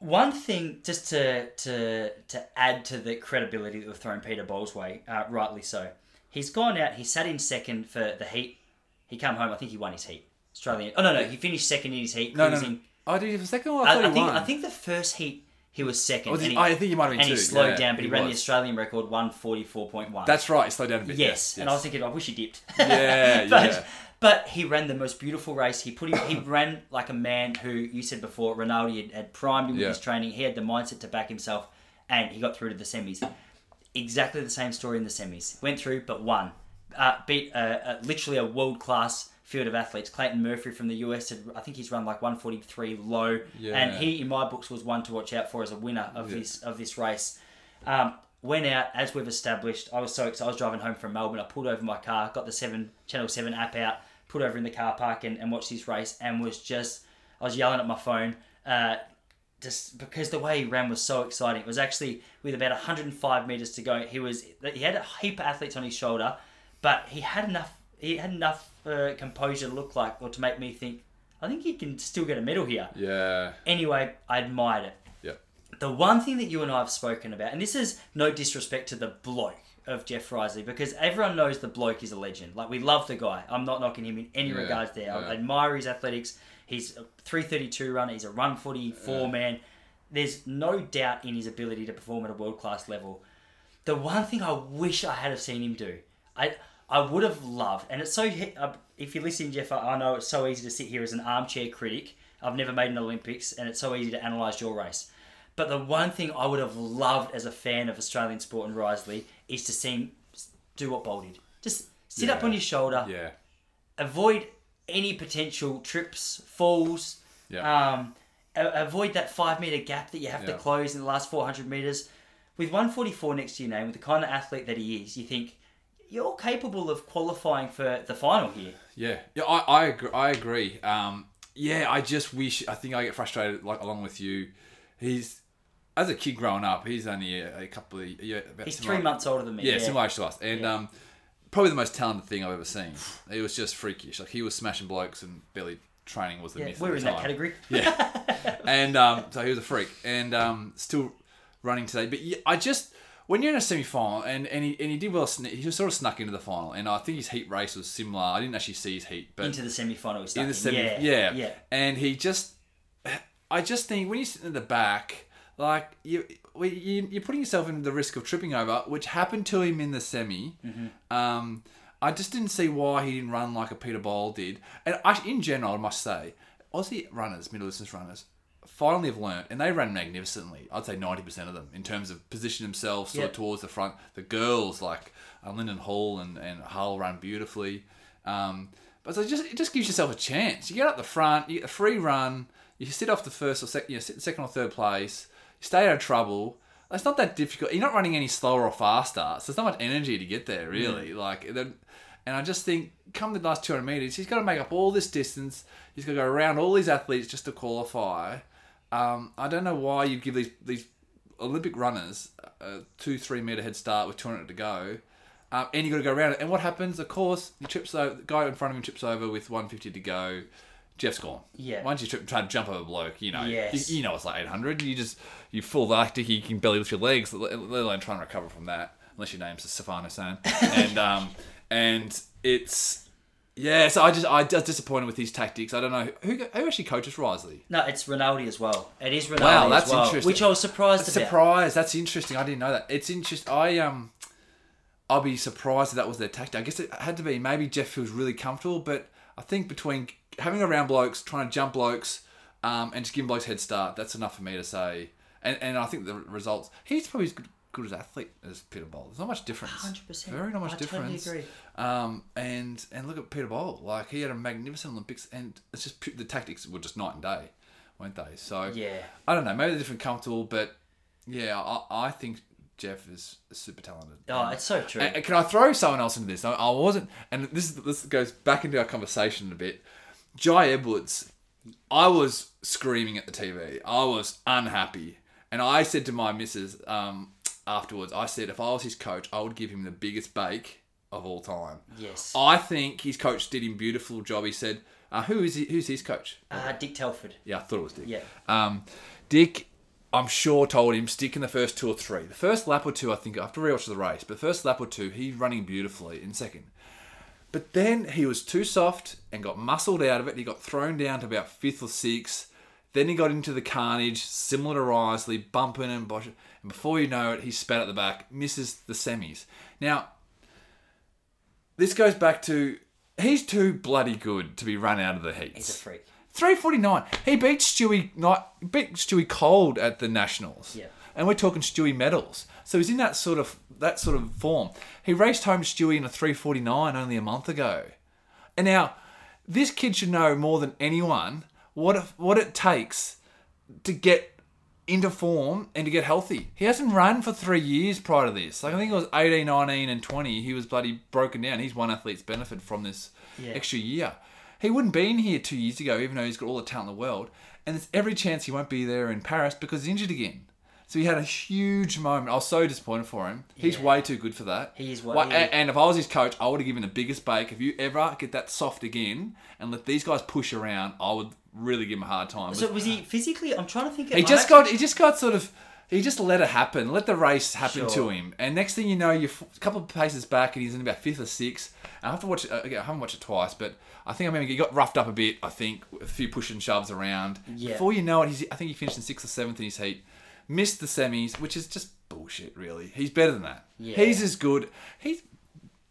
one thing just to to to add to the credibility that we've thrown Peter Bol's way, uh, rightly so, he's gone out, he sat in second for the heat, he came home, I think he won his heat, Australian. Oh no, no, he finished second in his heat, no, cruising. No, no. Oh, did he have a second one? I, I, I, think, I think the first heat, he was second. Oh, and he, I think he might have been and two. And he slowed yeah, down, but he, he ran was. the Australian record, one forty-four point one. That's right, he slowed down a bit. Yes, yes. and yes. I was thinking, I wish he dipped. Yeah, but, yeah. But he ran the most beautiful race. He put him, he ran like a man who, you said before, Rinaldi had, had primed him yeah. with his training. He had the mindset to back himself, and he got through to the semis. Exactly the same story in the semis. Went through, but won. Uh, beat uh, uh, literally a world-class field of athletes. Clayton Murphy from the U S, had, I think he's run like one forty-three low, yeah. and he, in my books, was one to watch out for as a winner of yeah. this of this race. Um, went out, as we've established. I was so excited. I was driving home from Melbourne. I pulled over my car, got the seven Channel seven app out, put over in the car park, and, and watched this race, and was just, I was yelling at my phone, uh, just because the way he ran was so exciting. It was actually with about one hundred five metres to go. He was he had a heap of athletes on his shoulder, but he had enough. He had enough uh, composure to look like, or to make me think, I think he can still get a medal here. Yeah. Anyway, I admired it. Yeah. The one thing that you and I have spoken about, and this is no disrespect to the bloke of Jeff Risley, because everyone knows the bloke is a legend. Like, we love the guy. I'm not knocking him in any yeah. regards there. I yeah. admire his athletics. He's a three thirty-two runner. He's a run forty-four yeah. man. There's no doubt in his ability to perform at a world-class level. The one thing I wish I had have seen him do, I... I would have loved, and it's so, if you're listening, Jeff, I know it's so easy to sit here as an armchair critic. I've never made an Olympics, and it's so easy to analyse your race. But the one thing I would have loved as a fan of Australian sport and Risley is to see him do what Bol did. Just sit yeah. up on your shoulder, yeah. avoid any potential trips, falls, yeah. um, avoid that five-metre gap that you have yeah. to close in the last four hundred metres. With one forty-four next to your name, with the kind of athlete that he is, you think, you're capable of qualifying for the final here. Yeah, yeah, I, I agree. I agree. Um, yeah, I just wish. I think I get frustrated, like along with you. He's as a kid growing up. He's only a, a couple of yeah. About he's three months older than me. Yeah, yeah. similar to us. And yeah. um, probably the most talented thing I've ever seen. It was just freakish. Like, he was smashing blokes and barely training was the yeah, myth. We're in that category. Yeah. And um, so he was a freak. And um, still running today. But yeah, I just... When you're in a semi-final, and, and he and he did well, he just sort of snuck into the final, and I think his heat race was similar. I didn't actually see his heat, but into the semi-final, he snuck in. The semi- yeah, yeah, yeah. And he just, I just think when you're sitting at the back, like you, you're putting yourself in the risk of tripping over, which happened to him in the semi. Mm-hmm. Um, I just didn't see why he didn't run like a Peter Bol did. And I, in general, I must say, Aussie runners, middle distance runners, finally have learnt, and they ran magnificently. I'd say ninety percent of them in terms of position themselves sort yep. of towards the front. The girls like uh, Linden Hall and, and Hull run beautifully. Um, but so just, it just gives yourself a chance. You get up the front, you get a free run, you sit off the first or second, you know, second or third place, you stay out of trouble. It's not that difficult. You're not running any slower or faster, so there's not much energy to get there really. Mm. Like, and I just think come the last two hundred metres, he's got to make up all this distance. He's got to go around all these athletes just to qualify. Um, I don't know why you give these these Olympic runners a two, three metre head start with two hundred to go, um, and you've got to go around it. And what happens? Of course, he trips over, the guy in front of him trips over with one fifty to go. Jeff's gone. Yeah. Once you trip, try to jump over a bloke, you know, yes. you, you know it's like eight hundred. You just, you full lactic, you can barely lift your legs, let alone trying to recover from that, unless your name's Sifan Hassan. And, um, and it's... Yeah, so I just I was disappointed with his tactics. I don't know who who actually coaches Risley. No, it's Rinaldi as well. It is Rinaldi. Wow, that's as well, interesting. Which I was surprised that's about. Surprised. That's interesting. I didn't know that. It's interesting. I um, I'll be surprised that that was their tactic. I guess it had to be. Maybe Jeff feels really comfortable, but I think between having around blokes, trying to jump blokes, um, and just giving blokes head start, that's enough for me to say. And and I think the results. He's probably as good. good as athlete as Peter Bol. There's not much difference. one hundred percent. Very not much I difference. I totally agree. Um, and, and look at Peter Bol. Like, he had a magnificent Olympics, and it's just the tactics were just night and day, weren't they? So, yeah. I don't know. Maybe they're different comfortable, but, yeah, I, I think Jeff is super talented. Oh, and, it's so true. And, and can I throw someone else into this? I, I wasn't... And this, this goes back into our conversation a bit. Jai Edwards, I was screaming at the T V. I was unhappy. And I said to my missus... Um, afterwards, I said, if I was his coach, I would give him the biggest bake of all time. Yes. I think his coach did him a beautiful job. He said, uh, who is he, who's his coach? Uh, Dick Telford. Yeah, I thought it was Dick. Yeah. Um, Dick, I'm sure, told him, stick in the first two or three. The first lap or two, I think, I have to rewatch the race, but the first lap or two, he's running beautifully in second. But then he was too soft and got muscled out of it. He got thrown down to about fifth or sixth. Then he got into the carnage, similar to Risley, bumping and boshing. And before you know it, he spat at the back, misses the semis. Now, this goes back to, he's too bloody good to be run out of the heats. He's a freak. three forty-nine. He beat Stewie, not, beat Stewie cold at the Nationals. Yeah. And we're talking Stewie medals. So he's in that sort of that sort of form. He raced home to Stewie in a three forty-nine only a month ago. And now, this kid should know more than anyone what it, what it takes to get into form and to get healthy. He hasn't run for three years prior to this. Like, I think it was eighteen, nineteen and twenty. He was bloody broken down. He's one athlete's benefit from this yeah. extra year. He wouldn't be in here two years ago, even though he's got all the talent in the world. And there's every chance he won't be there in Paris because he's injured again. So he had a huge moment. I was so disappointed for him. Yeah. He's way too good for that. He is way well, and, and if I was his coach, I would have given the biggest bake. If you ever get that soft again and let these guys push around, I would really give him a hard time. So was he physically? I'm trying to think. He just got. He just got sort of. He just let it happen. Let the race happen sure. to him. And next thing you know, you're a couple of paces back, and he's in about fifth or sixth. And I have to watch. It, I haven't watched it twice, but I think I remember he got roughed up a bit. I think a few push and shoves around. Yeah. Before you know it, he's, I think he finished in sixth or seventh in his heat. Missed the semis, which is just bullshit, really. He's better than that. Yeah. He's as good. He's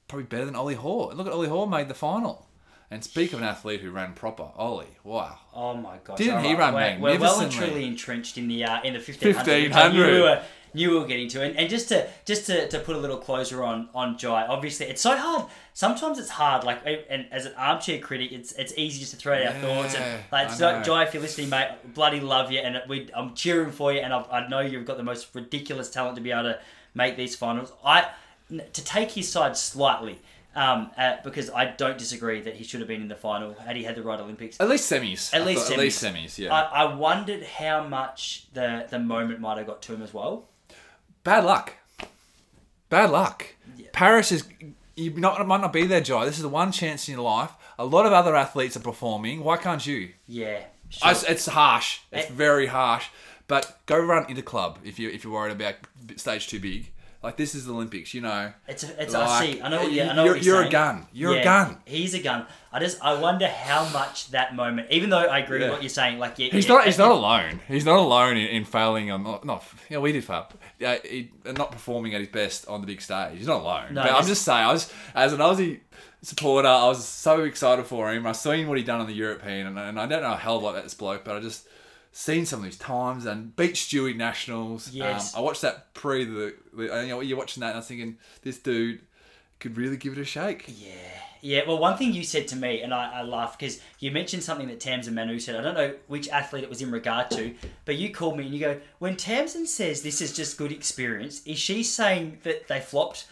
probably better than Ollie Hoare. And look at Ollie Hoare made the final. And speak of an athlete who ran proper, Ollie, wow. Oh, my gosh. Didn't right. he run we're, magnificently? We're well and truly entrenched in the uh, in the fifteen hundred. fifteen hundred. You were, you were getting to. And, and just to just to, to put a little closer on, on Jai, obviously, it's so hard. Sometimes it's hard. Like, and as an armchair critic, it's it's easy just to throw out yeah, our thoughts. And like, so, Jai, if you're listening, mate, bloody love you. And we, I'm cheering for you. And I've, I know you've got the most ridiculous talent to be able to make these finals. I To take his side slightly... Um, uh, because I don't disagree that he should have been in the final had he had the right Olympics. At least semis. At least semis. At least semis, yeah. I, I wondered how much the, the moment might have got to him as well. Bad luck. Bad luck. Yeah. Paris is... you not, might not be there, Jai. This is the one chance in your life. A lot of other athletes are performing. Why can't you? Yeah. Sure. I, it's harsh. It's it, very harsh. But go run into club if you if you're worried about stage too big. Like, this is the Olympics, you know. It's a, it's. Like, I see. I know. Yeah, I know. You're, what you're, you're a gun. You're yeah, a gun. He's a gun. I just. I wonder how much that moment. Even though I agree yeah. with what you're saying, like yeah, he's yeah, not. He's not alone. He's not alone in, in failing on. Not. not yeah, we did fail. Uh, he, not performing at his best on the big stage. He's not alone. No, but I'm just saying. I was as an Aussie supporter. I was so excited for him. I seen what he'd done on the European, and, and I don't know a hell of a lot about this bloke, but I just. Seen some of these times and beat Stewie Nationals. Yes. Um, I watched that pre the, the you know, you're watching that and I was thinking, this dude could really give it a shake. Yeah. Yeah. Well, one thing you said to me, and I, I laughed because you mentioned something that Tamsyn Manou said. I don't know which athlete it was in regard to, but you called me and you go, when Tamsyn says this is just good experience, is she saying that they flopped?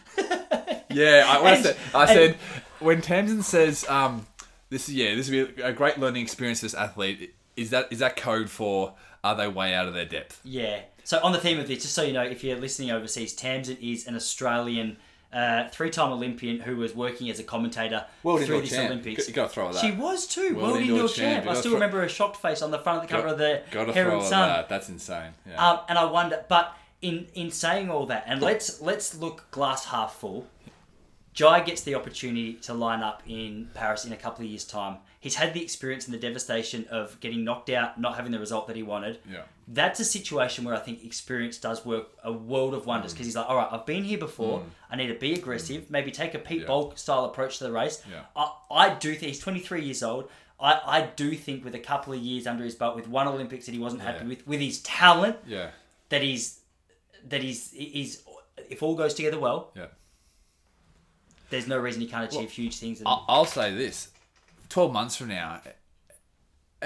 yeah. I, and, I said, I said and, when Tamsyn says, um, this is, yeah, this will be a great learning experience for this athlete. Is that is that code for, are they way out of their depth? Yeah. So on the theme of this, just so you know, if you're listening overseas, Tamsyn is an Australian uh, three-time Olympian who was working as a commentator World through this champ. Olympics. You got to throw that. She was too. World, World Indoor, Indoor Champ. champ. I still remember her shocked face on the front of the cover got, of the Herald Sun. Got to throw that. That's insane. Yeah. Um, and I wonder, but in, in saying all that, and let's let's look glass half full. Jai gets the opportunity to line up in Paris in a couple of years' time. He's had the experience and the devastation of getting knocked out, not having the result that he wanted. Yeah. That's a situation where I think experience does work a world of wonders because mm. he's like, all right, I've been here before. Mm. I need to be aggressive, mm. maybe take a Pete yeah. Bol style approach to the race. Yeah. I, I do think he's twenty-three years old. I, I do think with a couple of years under his belt, with one Olympics that he wasn't yeah. happy with, with his talent, yeah. that he's, that he's, he's, if all goes together well, yeah. there's no reason he can't achieve well, huge things. And, I'll say this. twelve months from now,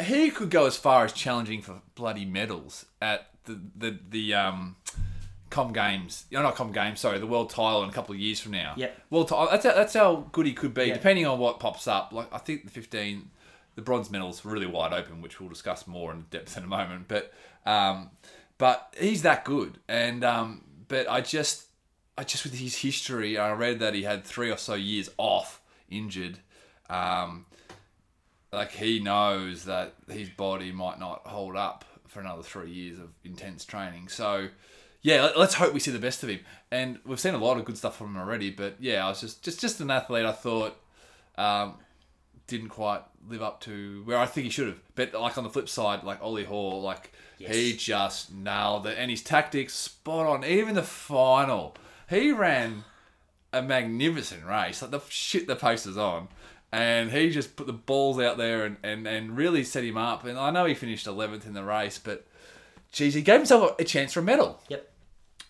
he could go as far as challenging for bloody medals at the the, the um, Com Games. No, not Com Games, sorry, the World Title in a couple of years from now. Yep. World title, that's, how, that's how good he could be, yep. depending on what pops up. Like I think the fifteen, the bronze medal's really wide open, which we'll discuss more in depth in a moment. But um, but he's that good. And um, But I just, I just with his history, I read that he had three or so years off injured. Um Like, he knows that his body might not hold up for another three years of intense training. So, yeah, let's hope we see the best of him. And we've seen a lot of good stuff from him already. But, yeah, I was just just, just an athlete I thought um, didn't quite live up to where I think he should have. But, like, on the flip side, like, Ollie Hoare, like, yes. he just nailed it. And his tactics, spot on. Even the final. He ran a magnificent race. Like, the shit the pace was on. And he just put the balls out there and, and, and really set him up. And I know he finished eleventh in the race, but geez, he gave himself a chance for a medal. Yep.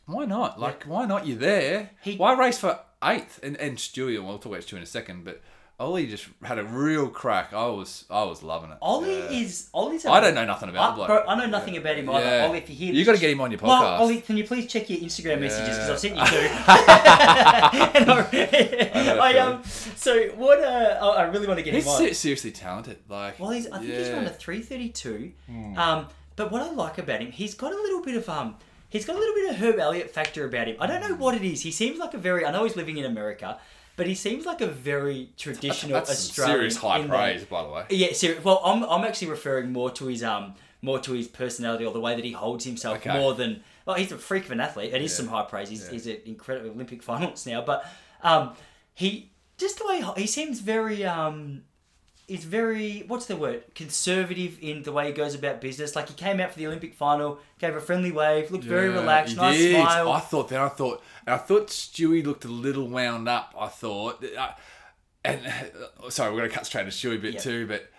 Why not? Like, yep. why not? You're there. He, why race for eighth? And and Stewie, and we'll talk about Stewie in a second, but Ollie just had a real crack. I was I was loving it. Ollie yeah. is Ollie's. I don't know nothing about I, the bloke. Bro, I know nothing yeah. about him either. Yeah. Ollie, if you hear, you got to get him on your podcast. Well, Ollie, can you please check your Instagram yeah. messages because I've sent you two. and I, I, know I um. So what? Uh, I really want to get he's him on. He's seriously talented. Like, well, he's. I think yeah. he's around a three thirty-two. Mm. Um, but what I like about him, he's got a little bit of um. He's got a little bit of Herb Elliott factor about him. I don't know what it is. He seems like a very. I know he's living in America. But he seems like a very traditional That's Australian. Serious high praise, the, by the way. Yeah, serious. Well, I'm I'm actually referring more to his um more to his personality or the way that he holds himself okay. more than. Well, he's a freak of an athlete. It is yeah. some high praise. He's yeah. he's an incredible Olympic finalist now. But um, he just the way he, he seems very um. He's very, what's the word, conservative in the way he goes about business. Like, he came out for the Olympic final, gave a friendly wave, looked yeah, very relaxed, nice did. smile. I thought that. I thought, and I thought Stewie looked a little wound up, I thought. Uh, and, uh, sorry, we're going to cut straight to Stewie a bit yep. too, but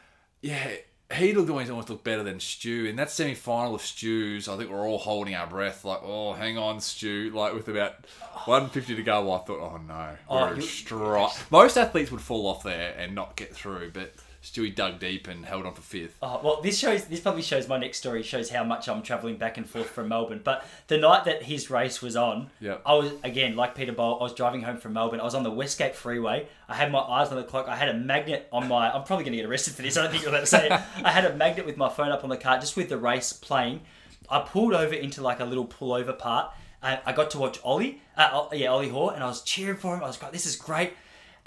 yeah, he looked always almost looked better than Stew. In that semi-final of Stew's, I think we're all holding our breath, like, oh, hang on, Stew. Like, with about one fifty to go, I thought, oh, no. We're oh, stri- yes. Most athletes would fall off there and not get through, but Stewie dug deep and held on for fifth. Oh, well, this shows. This probably shows my next story, shows how much I'm travelling back and forth from Melbourne. But the night that his race was on, yep. I was, again, like Peter Bol, I was driving home from Melbourne. I was on the Westgate Freeway. I had my eyes on the clock. I had a magnet on my... I'm probably going to get arrested for this. I don't think you're allowed to say it. I had a magnet with my phone up on the car, just with the race playing. I pulled over into like a little pullover part. I, I got to watch Ollie. Uh, yeah, Ollie Hoare. And I was cheering for him. I was like, this is great.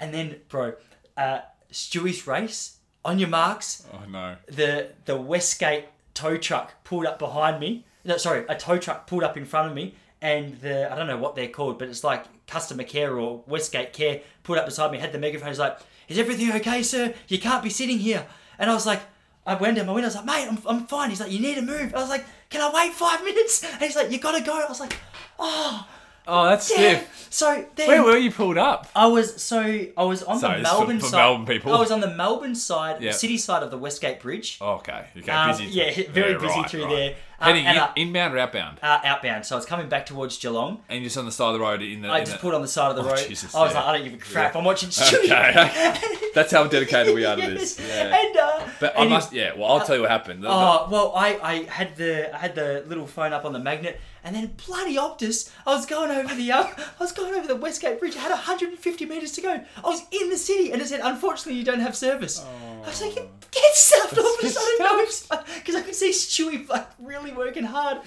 And then, bro, uh, Stewie's race, on your marks. Oh, no. The, the Westgate tow truck pulled up behind me. No, sorry, a tow truck pulled up in front of me. And the, I don't know what they're called, but it's like customer care or Westgate care pulled up beside me, had the megaphone. He's like, is everything okay, sir? You can't be sitting here. And I was like, I went down my window. I was like, mate, I'm, I'm fine. He's like, you need to move. I was like, can I wait five minutes? And he's like, you got to go. I was like, oh. Oh, that's yeah. stiff. So then, where were you pulled up? I was so I was on Sorry, the Melbourne for, for side. Melbourne people. I was on the Melbourne side, yep. city side of the Westgate Bridge. Oh, okay. Okay, um, busy. Yeah, through, very yeah, busy right, through right. there. Um, Heading and, uh, inbound or outbound? Uh, outbound. So I was coming back towards Geelong. And just on the side of the road in the. I in just the... pulled on the side of the road. Oh, Jesus, I was yeah. like, I don't give a crap. Yeah. I'm watching. Okay. That's how dedicated we are to this. Yeah. And, uh, but I and must. It, yeah. Well, I'll uh, tell you what happened. Oh uh, well, I, I had the I had the little phone up on the magnet. And then bloody Optus, I was going over the um, I was going over the Westgate Bridge. I had one hundred fifty metres to go. I was in the city, and it said, "Unfortunately, you don't have service." Oh. I was like, "Get stuffed, Optus!" I don't know, because I could see Stewie like really working hard.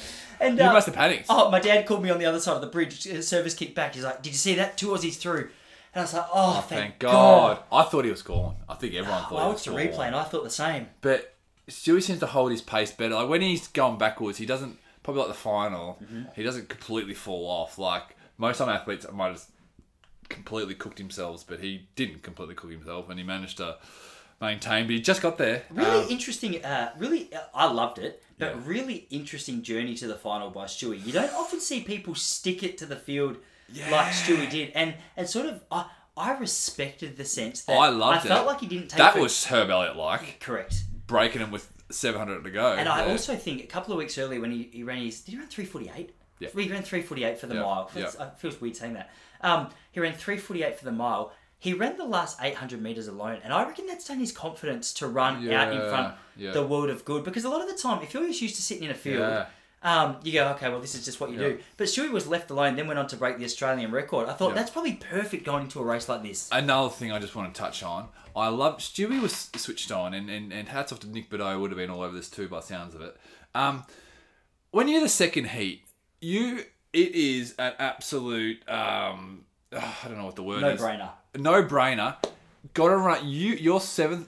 And uh, you must have panicked. Oh, my dad called me on the other side of the bridge. Service kicked back. He's like, "Did you see that? Two Aussies through." And I was like, "Oh, oh thank, thank God. God!" I thought he was gone. I think everyone no, thought. I watched the replay, and I thought the same. But Stewie seems to hold his pace better. Like when he's going backwards, he doesn't. Probably like the final, mm-hmm. he doesn't completely fall off. Like most other athletes might have completely cooked themselves, but he didn't completely cook himself, and he managed to maintain. But he just got there. Really um, interesting. Uh, really, uh, I loved it. But yeah. really interesting journey to the final by Stewie. You don't often see people stick it to the field yeah. like Stewie did, and and sort of. Uh, I respected the sense that I loved I felt it. like he didn't take that food. Was Herb Elliott like correct breaking him with. seven hundred to go. And I yeah. also think a couple of weeks earlier when he, he ran his... Did he run three forty-eight? Yeah. He ran three forty-eight for the yep. mile. Yep. It feels weird saying that. Um, he ran three forty-eight for the mile. He ran the last eight hundred metres alone. And I reckon that's done his confidence to run yeah. out in front yeah. the world of good. Because a lot of the time, if you're just used to sitting in a field, yeah. um, you go, okay, well, this is just what you yeah. do. But Stewie was left alone, then went on to break the Australian record. I thought yeah. that's probably perfect going into a race like this. Another thing I just want to touch on... I love Stewie was switched on, and, and, and hats off to Nick Bideau would have been all over this too, by sounds of it. Um, when you're the second heat, you it is an absolute um, oh, I don't know what the word no is. No brainer. No brainer. Got to run. You your seventh.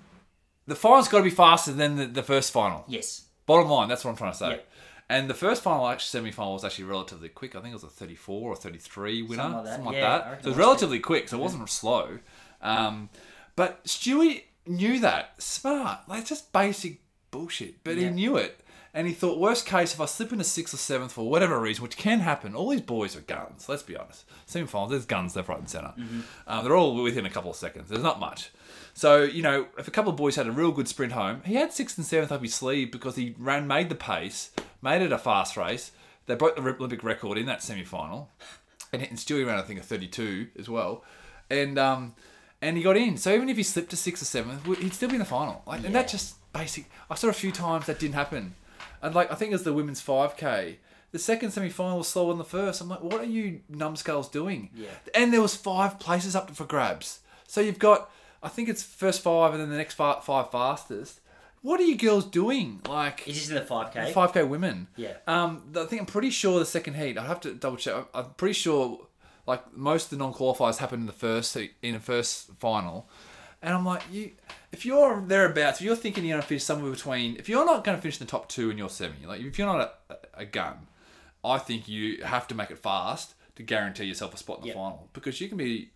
The final's got to be faster than the, the first final. Yes. Bottom line, that's what I'm trying to say. Yep. And the first final, actually, semi-final was actually relatively quick. I think it was a thirty-four or thirty-three winner, something like that. Something like yeah, that. So it was relatively it. quick, so it wasn't slow. Um, But Stewie knew that. Smart. Like, just basic bullshit. But yeah. he knew it. And he thought, worst case, if I slip into sixth or seventh for whatever reason, which can happen, all these boys are guns. Let's be honest. Semifinals, there's guns left, right, and centre. Mm-hmm. Um, they're all within a couple of seconds. There's not much. So, you know, if a couple of boys had a real good sprint home, he had sixth and seventh up his sleeve because he ran, made the pace, made it a fast race. They broke the Olympic record in that semi-final. And, and Stewie ran, I think, a thirty-two as well. And, um... And he got in. So even if he slipped to sixth or seventh, he'd still be in the final. Like, yeah. And that's just basic. I saw a few times that didn't happen. And like I think it was the women's five K. The second semi-final was slower than the first. I'm like, what are you numbskulls doing? Yeah. And there was five places up for grabs. So you've got, I think it's first five and then the next five, five fastest. What are you girls doing? Like, is this in the five K? The five K women. Yeah. Um, I think I'm pretty sure the second heat, I'd have to double check. I'm pretty sure... Like most of the non-qualifiers happened in the first in the first final, and I'm like, you, if you're thereabouts, if you're thinking you're gonna finish somewhere between, if you're not gonna finish in the top two in your semi, like if you're not a, a gun, I think you have to make it fast to guarantee yourself a spot in the yep. final because you can be,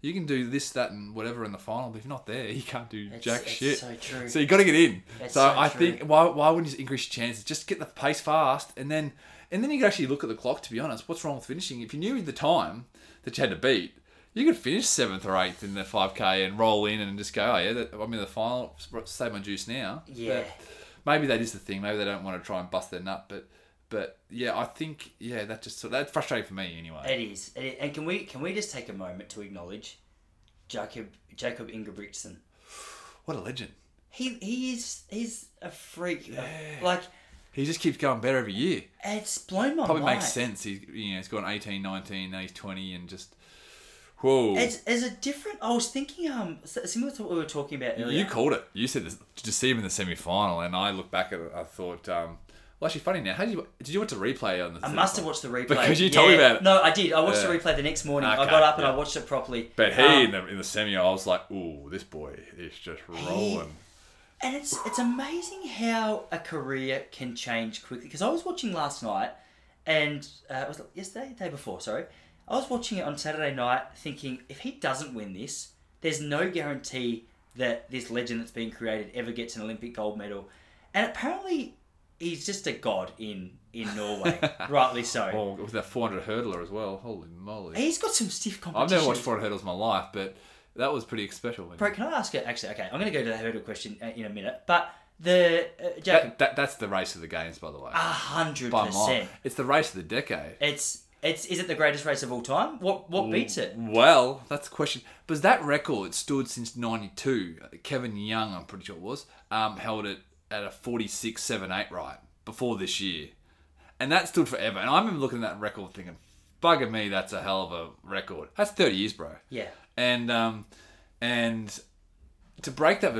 you can do this, that, and whatever in the final, but if you're not there, you can't do it's, jack it's shit. So true. So you got to get in. It's so so I true. think why why wouldn't you increase your chances? Just get the pace fast, and then. And then you could actually look at the clock, to be honest. What's wrong with finishing? If you knew the time that you had to beat, you could finish seventh or eighth in the five K and roll in and just go, oh, yeah, that, I'm in the final. Save my juice now. Yeah. But maybe that is the thing. Maybe they don't want to try and bust their nut. But, but yeah, I think, yeah, that just that's frustrating for me anyway. It is. And can we can we just take a moment to acknowledge Jakob Jakob Ingebrigtsen? What a legend. He, he is, he's a freak. Yeah. Like... He just keeps going better every year. It's blown my Probably mind. Probably makes sense. He's, you know, he's gone eighteen, nineteen, now he's twenty and just, whoa. It's, it's a different, I was thinking, um, similar to what we were talking about earlier. You called it. You said this, to see him in the semi-final and I looked back at it, I thought, um, Well, actually, funny now. How did you did you watch the replay on the? I must have watched the replay because you yeah. told me about it. No, I did. I watched yeah. the replay the next morning. Okay. I got up and yeah. I watched it properly. But he um, in the in the semi, I was like, "Ooh, this boy is just rolling." He, and it's it's amazing how a career can change quickly. Because I was watching last night, and uh, it was yesterday, the day before. Sorry, I was watching it on Saturday night, thinking if he doesn't win this, there's no guarantee that this legend that's being created ever gets an Olympic gold medal. And apparently, he's just a god in, in Norway, rightly so. Well, with that four hundred hurdler as well, holy moly. He's got some stiff competition. I've never watched four hundred hurdles in my life, but that was pretty special. Bro, can I ask you, actually, okay, I'm going to go to the hurdle question in a minute, but the... Uh, Jacob, that, that, that's the race of the games, by the way. A hundred percent. It's the race of the decade. It's... It's Is it the greatest race of all time? What what beats it? Well, that's the question. Because that record stood since ninety-two. Kevin Young, I'm pretty sure it was, um, held it at a forty-six seventy-eight right before this year. And that stood forever. And I remember looking at that record thinking, bugger me, that's a hell of a record. That's thirty years, bro. Yeah. And um, and to break that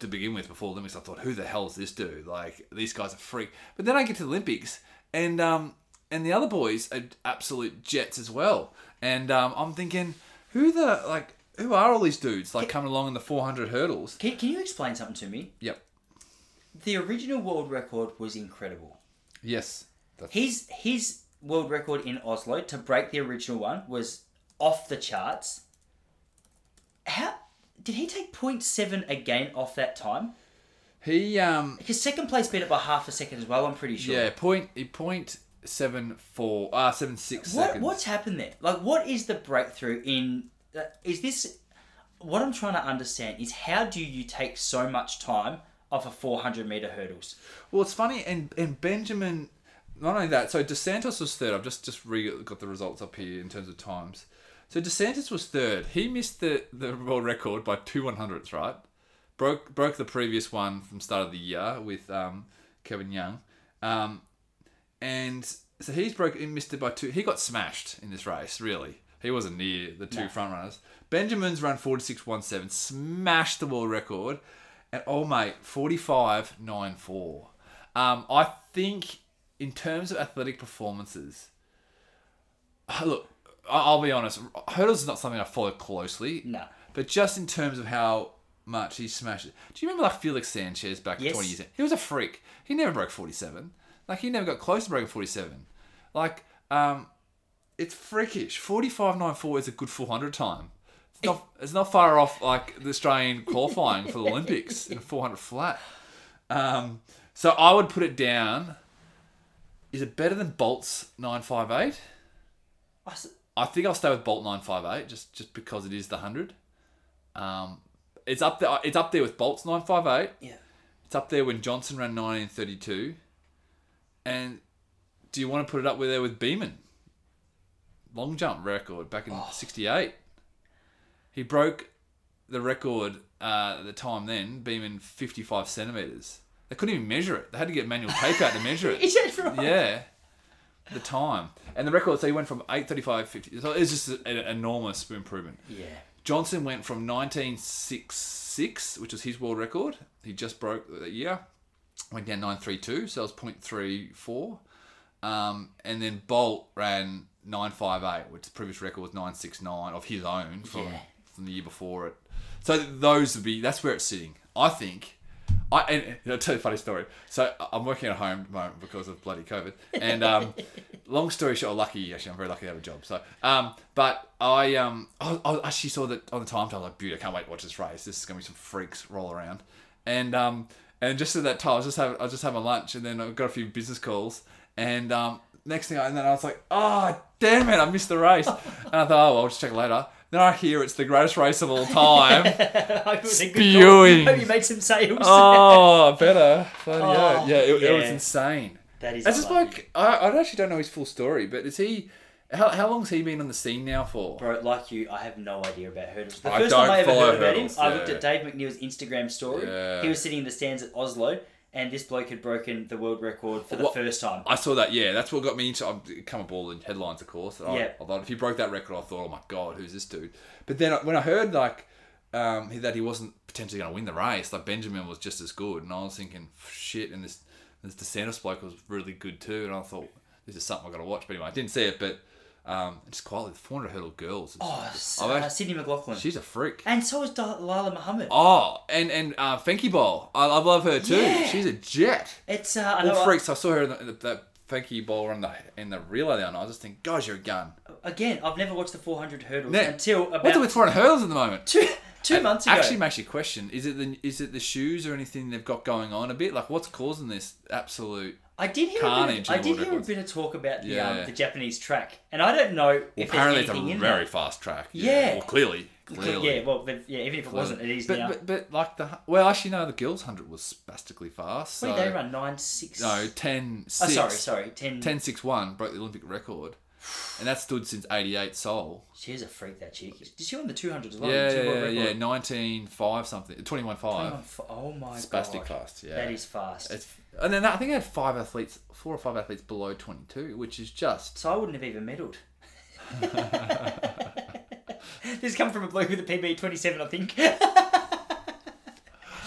to begin with before Olympics, I thought, who the hell is this dude? Like, these guys are freak. But then I get to the Olympics and... um. And the other boys are absolute jets as well. And um, I'm thinking, who the like, who are all these dudes like can, coming along in the four hundred hurdles? Can, can you explain something to me? Yep. The original world record was incredible. Yes. That's... His his world record in Oslo to break the original one was off the charts. How did he take point seven again off that time? He um because second place beat it by half a second as well. I'm pretty sure. Yeah. Point. He point. Seven four ah uh, seven six what, seconds. What's happened there? Like, what is the breakthrough in? Uh, is this what I'm trying to understand? Is how do you take so much time off a four hundred meter hurdles? Well, it's funny, and and Benjamin. Not only that, so DeSantis was third. I've just just re- got the results up here in terms of times. So DeSantis was third. He missed the the world record by two one hundredths. Right, broke broke the previous one from start of the year with um Kevin Young. Um. And so he's broke. He missed it by two. He got smashed in this race. Really, he wasn't near the two no. front runners. Benjamin's run forty-six seventeen, smashed the world record, and oh mate, forty-five ninety-four. Um, I think in terms of athletic performances, look, I'll be honest. Hurdles is not something I follow closely. No, but just in terms of how much he smashed it. Do you remember like Felix Sanchez back yes. twenty years ago? He was a freak. He never broke forty-seven. Like, he never got close to breaking forty-seven. Like, um, it's freakish. forty-five ninety-four is a good four hundred time. It's not, it's not far off, like, the Australian qualifying for the Olympics in a four hundred flat. Um, so I would put it down. Is it better than Bolt's nine fifty-eight? I think I'll stay with Bolt nine fifty-eight just, just because it is the one hundred. Um, it's up there, it's up there with Bolt's nine fifty-eight. Yeah. It's up there when Johnson ran nineteen thirty-two. And do you want to put it up there with Beeman? Long jump record back in oh. sixty-eight. He broke the record uh, at the time then, Beeman fifty-five centimetres. They couldn't even measure it. They had to get manual tape out to measure it. Is that right? Yeah. The time. And the record, so he went from eight thirty-five fifty. So it was just an enormous improvement. Yeah. Johnson went from nineteen sixty-six, which was his world record. He just broke that year. Went down nine thirty-two, so it was point three four. Um, and then Bolt ran nine fifty-eight, which the previous record was nine sixty-nine of his own from, yeah. from the year before it. So those would be, that's where it's sitting. I think, I and I'll tell you a funny story. So I'm working at home at the moment because of bloody COVID. And um, long story short, lucky, actually, I'm very lucky to have a job. So, um, But I, um, I, I actually saw that on the time, I was like, beauty, I can't wait to watch this race. This is going to be some freaks roll around. And... Um, And just at that time, I was just having I was just having lunch, and then I got a few business calls, and um, next thing, I, and then I was like, "Oh, damn it, I missed the race," and I thought, "Oh, well, I'll just check later." Then I hear it's the greatest race of all time. Yeah, spewing. Hope you made some sales. Oh, better. Bloody oh, yeah, it, yeah. It was insane. That is. It's just like I, I actually don't know his full story, but is he? How how long's he been on the scene now for? Bro, like you, I have no idea about hurdles. The I first time I ever heard about hurdles, him, yeah. I looked at Dave McNeil's Instagram story. Yeah. He was sitting in the stands at Oslo, and this bloke had broken the world record for the well, first time. I saw that, yeah. That's what got me into... I've come up all in headlines, of course. And yeah. I, I thought, if he broke that record, I thought, oh my God, who's this dude? But then when I heard like um, that he wasn't potentially going to win the race, like Benjamin was just as good, and I was thinking, shit, and this... This DeSantis bloke was really good too, and I thought, this is something I've got to watch. But anyway, I didn't see it, but um, just quietly, the four hundred hurdle girls. Oh, so, uh, Sydney McLaughlin. She's a freak. And so is Lala Muhammad. Oh, and, and uh, Fenki Bol. I, I love her too. Yeah. She's a jet. It's uh, I All know freaks. I, I saw her in the, in the, that Fenki Bol in the, in the relay there, and I was just thinking, guys, you're a gun. Again, I've never watched the four hundred hurdles now, until about... What's it with four hundred hurdles at the moment? Two... Two and months ago. Actually makes you question, is it the is it the shoes or anything they've got going on a bit? Like, what's causing this absolute I did hear carnage? A bit of, I did hear a bit of talk about the, yeah. um, the Japanese track. And I don't know well, if apparently it's a in very that. fast track. Yeah. yeah. Well, clearly. Clearly. Yeah, well, yeah, even if it clearly. wasn't, it is but, now. But, but, like, the... Well, actually, no, the girls' one hundred was spastically fast. So, what did they run? nine six No, ten six Oh, sorry, sorry. ten six one broke the Olympic record. And that stood since eighty-eight Seoul. She's a freak, that chick. Did she win the two hundred as well? Yeah, yeah, yeah. nineteen five something. twenty-one five Oh, my Spastic God. Spastic fast, yeah. That is fast. It's, and then I think they had five athletes, four or five athletes below twenty-two, which is just... So I wouldn't have even medalled. This come from a bloke with a P B twenty-seven, I think.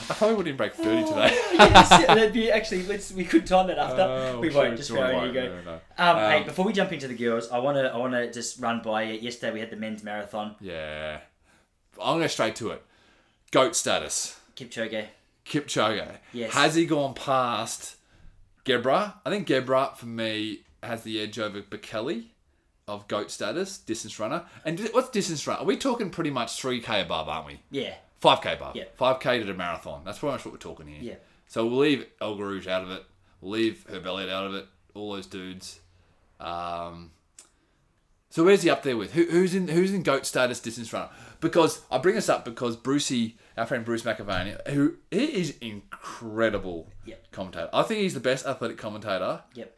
I probably wouldn't break thirty oh, today. Yes, that'd be, actually, let's, we could time that after. Uh, we won't, just for our ego. No, no, no. Um, um, hey, before we jump into the girls, I want to I want to just run by you. Yesterday we had the men's marathon. Yeah. I'm going straight to it. GOAT status. Kipchoge. Kipchoge. Yes. Has he gone past Gebra? I think Gebra, for me, has the edge over Bekele of GOAT status, distance runner. And what's distance runner? Are we talking pretty much three K above, aren't we? Yeah. five K bar. Yeah. five K to the marathon. That's pretty much what we're talking here. Yeah. So we'll leave El Guerrouj out of it. We'll leave Herb Elliott out of it. All those dudes. Um, so where's he up there with? Who, who's in Who's in GOAT status distance runner? Because I bring this up because Brucey, our friend Bruce McAvaney, who he is incredible yep. commentator. I think he's the best athletic commentator yep.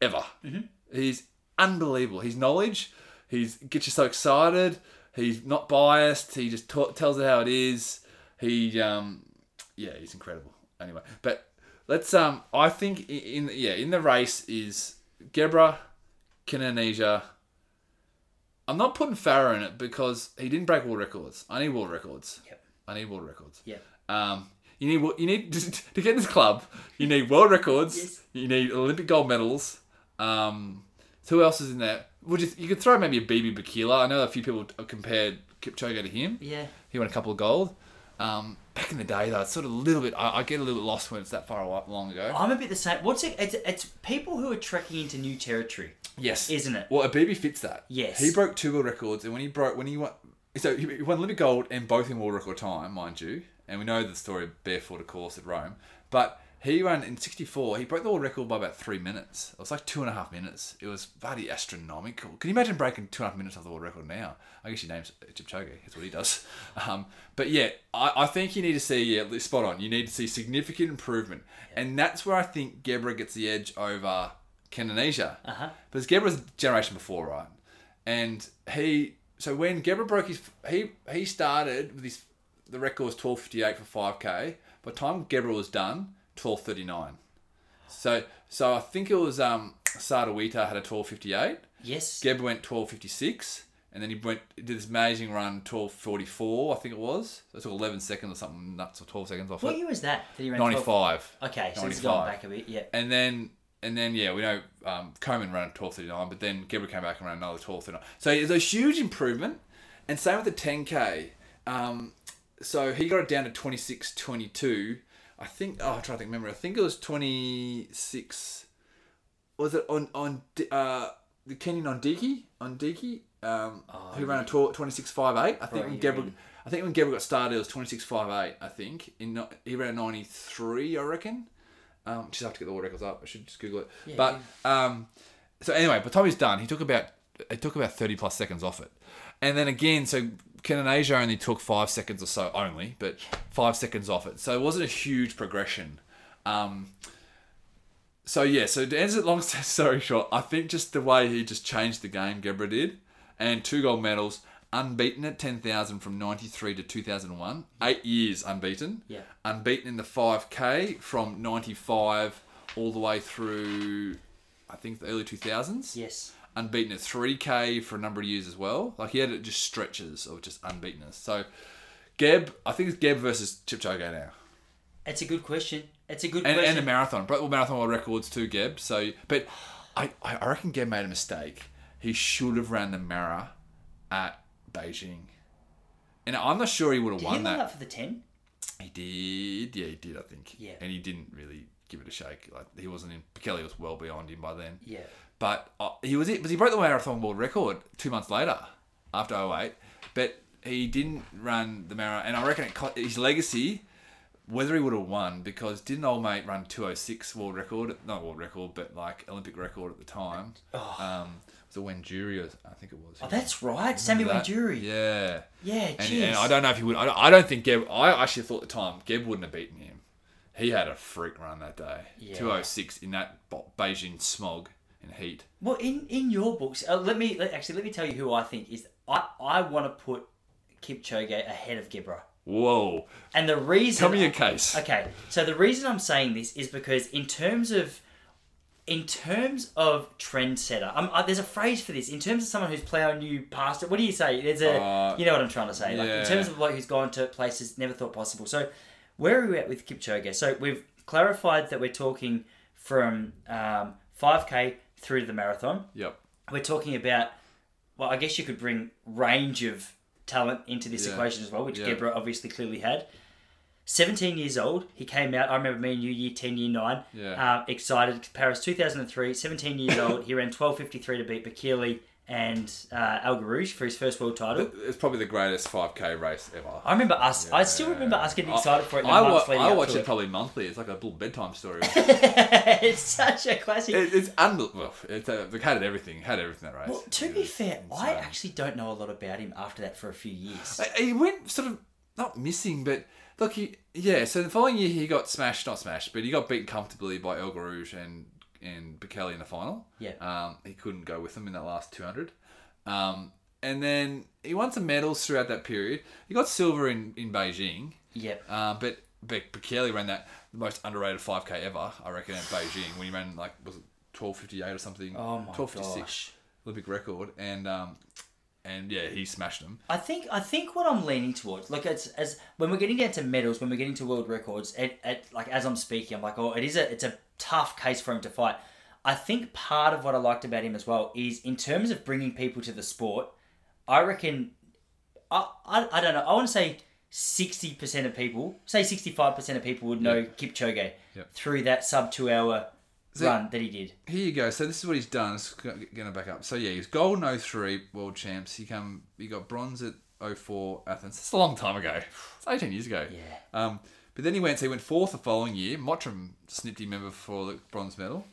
ever. Mm-hmm. He's unbelievable. His knowledge, he's gets you so excited. He's not biased. He just t- tells it how it is. He, um, yeah, he's incredible. Anyway, but let's. Um, I think in, in yeah in the race is Gebra, Kenenisa. I'm not putting Farah in it because he didn't break world records. I need world records. Yep. I need world records. Yeah. Um, you need you need to, to get in this club. You need world records. Yes. You need Olympic gold medals. Um, so who else is in there? Would you, th- you could throw maybe a Bibi Bakila. I know a few people have compared Kipchoge to him. Yeah. He won a couple of gold. Um, back in the day, though, it's sort of a little bit... I, I get a little bit lost when it's that far away, long ago. I'm a bit the same. What's it? It's, it's people who are trekking into new territory. Yes. Isn't it? Well, a Bibi fits that. Yes. He broke two world records, and when he broke... when he won, So he won Olympic gold and both in world record time, mind you. And we know the story of barefoot, of course, at Rome. But... He ran in sixty-four. He broke the world record by about three minutes. It was like two and a half minutes. It was bloody astronomical. Can you imagine breaking two and a half minutes off the world record now? I guess your name's Kipchoge. That's what he does. Um, but yeah, I, I think you need to see, yeah, spot on. You need to see significant improvement. Yeah. And that's where I think Gebra gets the edge over Kenenisa. Uh-huh. Because Gebra's a generation before, right? And he... So when Gebra broke his... He, he started with his... The record was twelve fifty-eight for five K. By the time Gebra was done... twelve thirty-nine. So so I think it was um, Sadawita had a twelve fifty-eight. Yes. Geb went twelve fifty-six. And then he went did this amazing run, twelve forty-four, I think it was. So it took eleven seconds or something nuts, or twelve seconds off. What year was that? That he ran ninety-five. twelve... Okay, so ninety-five. He's gone back a bit, yeah. And then, and then yeah, we know um, Komen ran twelve thirty-nine, but then Geb came back and ran another twelve thirty-nine. So there's a huge improvement. And same with the ten K. Um, so he got it down to twenty-six twenty-two. I think, oh, I'm trying to think, remember, I think it was twenty-six, was it on, on uh, the Kenyan Ondiki, Ondiki, um, oh, who ran a twenty-six fifty-eight, I think, right, when Gebra, yeah. I think when Gebra got started, it was twenty-six fifty-eight, I think, in he ran ninety-three, I reckon, um, just have to get the world records up, I should just Google it, yeah, but, yeah. um, so anyway, by the time he's done, he took about, it took about thirty plus seconds off it, and then again, so, Kenenisa only took five seconds or so only, but five seconds off it. So it wasn't a huge progression. Um, so yeah, so to answer it long story short, I think just the way he just changed the game, Gebra did, and two gold medals, unbeaten at ten thousand from ninety-three to two thousand one, eight years unbeaten. Yeah. Unbeaten in the five K from ninety-five all the way through, I think, the early two thousands. Yes. Unbeaten at three K for a number of years as well. Like, he had it just stretches of just unbeatenness. So, Geb, I think it's Geb versus Kipchoge now. It's a good question. It's a good and, question. And a marathon. Broke all marathon world records too, Geb. So, but I, I reckon Geb made a mistake. He should have ran the Mara at Beijing. And I'm not sure he would have won he that. Did he up for the ten? He did. Yeah, he did, I think. Yeah. And he didn't really give it a shake. Like he wasn't in... Bekele was well beyond him by then. Yeah. But uh, he was it. But he broke the marathon world record two months later after oh eight. But he didn't run the Mara. And I reckon it cost his legacy... Whether he would have won, because didn't old mate run two oh six world record? Not world record, but like Olympic record at the time. Oh. Um, it was a Wanjiru, I think it was. Oh, that's right. Sammy Wanjiru. Yeah. Yeah, and, and I don't know if he would. I don't, I don't think Geb... I actually thought at the time Geb wouldn't have beaten him. He had a freak run that day. Yeah. two oh six in that Beijing smog and heat. Well, in, in your books, uh, let me... Let, actually, let me tell you who I think is... I, I want to put Kipchoge ahead of Gebra. Whoa. And the reason... Tell me your case. Okay. So the reason I'm saying this is because in terms of... In terms of trendsetter, um, uh, there's a phrase for this. In terms of someone who's plowed new past... What do you say? There's a... Uh, you know what I'm trying to say. Yeah. Like in terms of like who's gone to places never thought possible. So where are we at with Kipchoge? So we've clarified that we're talking from um, five K through to the marathon. Yep. We're talking about... Well, I guess you could bring range of... talent into this yeah. equation as well, which yeah. Gebra obviously clearly had. seventeen years old, he came out. I remember me and you, year ten, year nine, yeah. uh, excited. Paris two thousand three, seventeen years old, he ran twelve fifty-three to beat Bekele and uh, El Guerrouj for his first world title. It's probably the greatest five K race ever. I remember us. Yeah. I still remember us getting excited I, for it. In the I, months wa- leading I watch up to it, it probably monthly. It's like a little bedtime story. It's such a classic. It, it's unbelievable. It had everything. It had everything that race. Well, to it be fair, insane. I actually don't know a lot about him after that for a few years. He went sort of not missing, but look, he, yeah. So the following year, he got smashed, not smashed, but he got beaten comfortably by El Guerrouj and. and Bekele in the final. Yeah. Um, he couldn't go with them in that last two hundred. Um, and then he won some medals throughout that period. He got silver in, in Beijing. Yep. Um, but Be- Bekele ran that the most underrated five K ever, I reckon, at Beijing when he ran like, was it twelve fifty-eight or something? Oh my twelve fifty-six Olympic record. And, um, and yeah, he smashed them. I think, I think what I'm leaning towards, like it's as when we're getting down to medals, when we're getting to world records at, at like, as I'm speaking, I'm like, oh, it is a, it's a, tough case for him to fight. I think part of what I liked about him as well is in terms of bringing people to the sport, I reckon, I I, I don't know, I want to say sixty percent of people, say sixty-five percent of people would know yep. Kipchoge yep. through that sub two hour so run that he did. Here you go. So this is what he's done. It's going to back up. So yeah, he was gold in oh three world champs. He come, he got bronze at oh four Athens. It's a long time ago. It's eighteen years ago. Yeah. Um, But then he went, so he went fourth the following year. Mottram snipped him over for the bronze medal.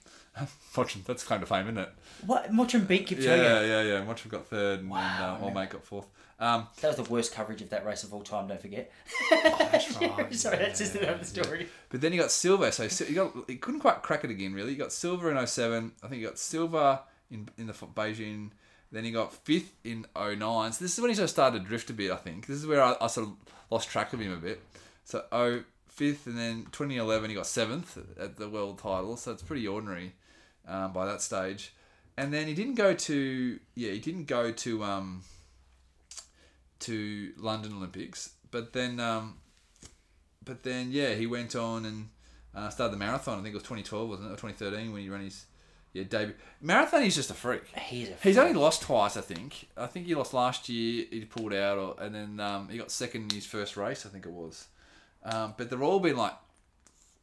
Mottram, that's kind of fame, isn't it? What? Mottram beat Kipchoge. Yeah, yeah, yeah. Mottram got third and wow, um, Old Mate got fourth. Um, that was the worst coverage of that race of all time, don't forget. Oh, that's right. Sorry, yeah, that's just another yeah, story. Yeah. But then he got silver, so he, got, he couldn't quite crack it again, really. He got silver in oh seven. I think he got silver in, in the Beijing. Then he got fifth in oh nine. So this is when he sort of started to drift a bit, I think. This is where I, I sort of lost track of him a bit. So oh fifth, and then twenty eleven he got seventh at the world title. So it's pretty ordinary um, by that stage. And then he didn't go to yeah he didn't go to um, to London Olympics. But then um, but then yeah he went on and uh, started the marathon. I think it was twenty twelve, wasn't it, or twenty thirteen when he ran his yeah debut marathon. He's just a freak. He's a freak. He's only lost twice, I think. I think he lost last year. He pulled out, or, and then um, he got second in his first race. I think it was. Um, but they're all been like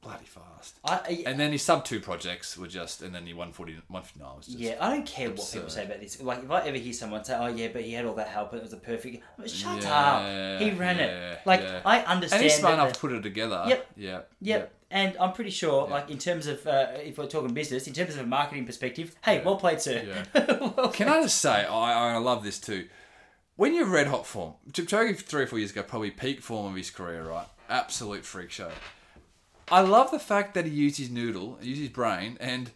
bloody fast. I, yeah. And then his sub two projects were just, and then he one forty, one fifty-nine was just. Yeah, I don't care absurd. What people say about this. Like if I ever hear someone say, "Oh yeah, but he had all that help, and it was a perfect," I mean, shut yeah, up. He ran yeah, it. Like yeah. I understand. And he's smart enough to put it together. Yep. Yeah. Yep. yep. And I'm pretty sure, yep. like in terms of uh, if we're talking business, in terms of a marketing perspective, hey, yeah. well played, sir. Yeah. well Can played. I just say, I I love this too. When you're red hot form, Kipchoge three or four years ago, probably peak form of his career, right? Absolute freak show. I love the fact that he used his noodle, he used his brain, and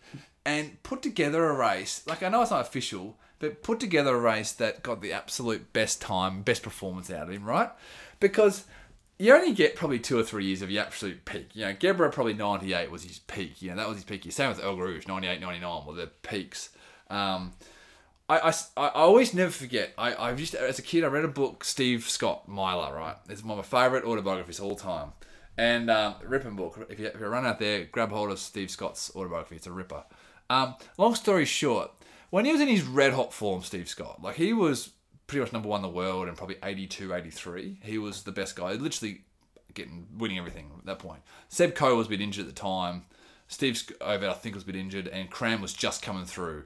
and put together a race. Like, I know it's not official, but put together a race that got the absolute best time, best performance out of him, right? Because you only get probably two or three years of your absolute peak. You know, Gebra probably ninety-eight was his peak. You know, that was his peak year. Same with El Guerrouj, ninety-eight, ninety-nine were their peaks. Um, I, I, I always never forget. I, I used to, as a kid, I read a book, Steve Scott, Myler, right? It's one of my favourite autobiographies of all time. And um, ripping book. If you, if you run out there, grab hold of Steve Scott's autobiography. It's a ripper. Um, long story short, when he was in his red hot form, Steve Scott, like he was pretty much number one in the world in probably eighty-two, eighty-three. He was the best guy, literally getting winning everything at that point. Seb Coe was a bit injured at the time. Steve Ovett, I think, was a bit injured, and Cram was just coming through.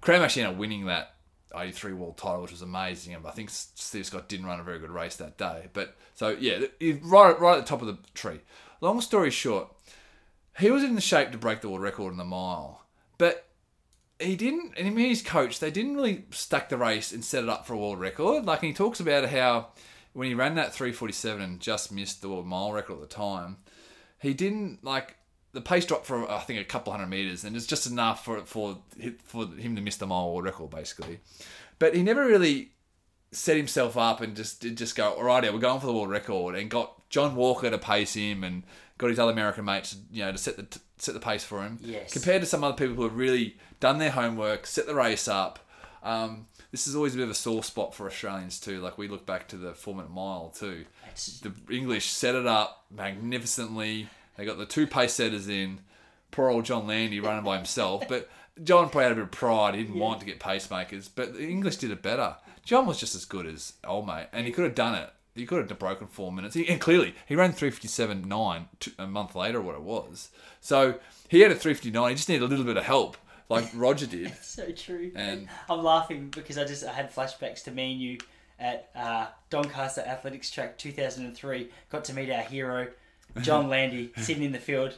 Cram actually ended up winning that eighty-three world title, which was amazing, and I think Steve Scott didn't run a very good race that day. But so yeah, right, right at the top of the tree. Long story short, he was in the shape to break the world record in the mile, but he didn't. And him and his coach, they didn't really stack the race and set it up for a world record. Like, and he talks about how when he ran that three forty-seven and just missed the world mile record at the time, he didn't like. The pace dropped for, I think, a couple hundred metres, and it's just enough for for for him to miss the mile world record, basically. But he never really set himself up and just just go, all right, yeah, we're going for the world record, and got John Walker to pace him and got his other American mates, you know, to set the set the pace for him. Yes. Compared to some other people who have really done their homework, set the race up. Um, this is always a bit of a sore spot for Australians too. Like, we look back to the four-minute mile too. That's... The English set it up magnificently. They got the two pace setters in, poor old John Landy running by himself. But John probably had a bit of pride. He didn't yeah. want to get pacemakers. But the English did it better. John was just as good as old mate. And he could have done it. He could have broken four minutes. He, and clearly, he ran three fifty-seven point nine a month later, what it was. So he had a three fifty-nine. He just needed a little bit of help, like Roger did. It's so true. And I'm laughing because I just I had flashbacks to me and you at uh, Doncaster Athletics Track two thousand three. Got to meet our hero, John Landy, sitting in the field.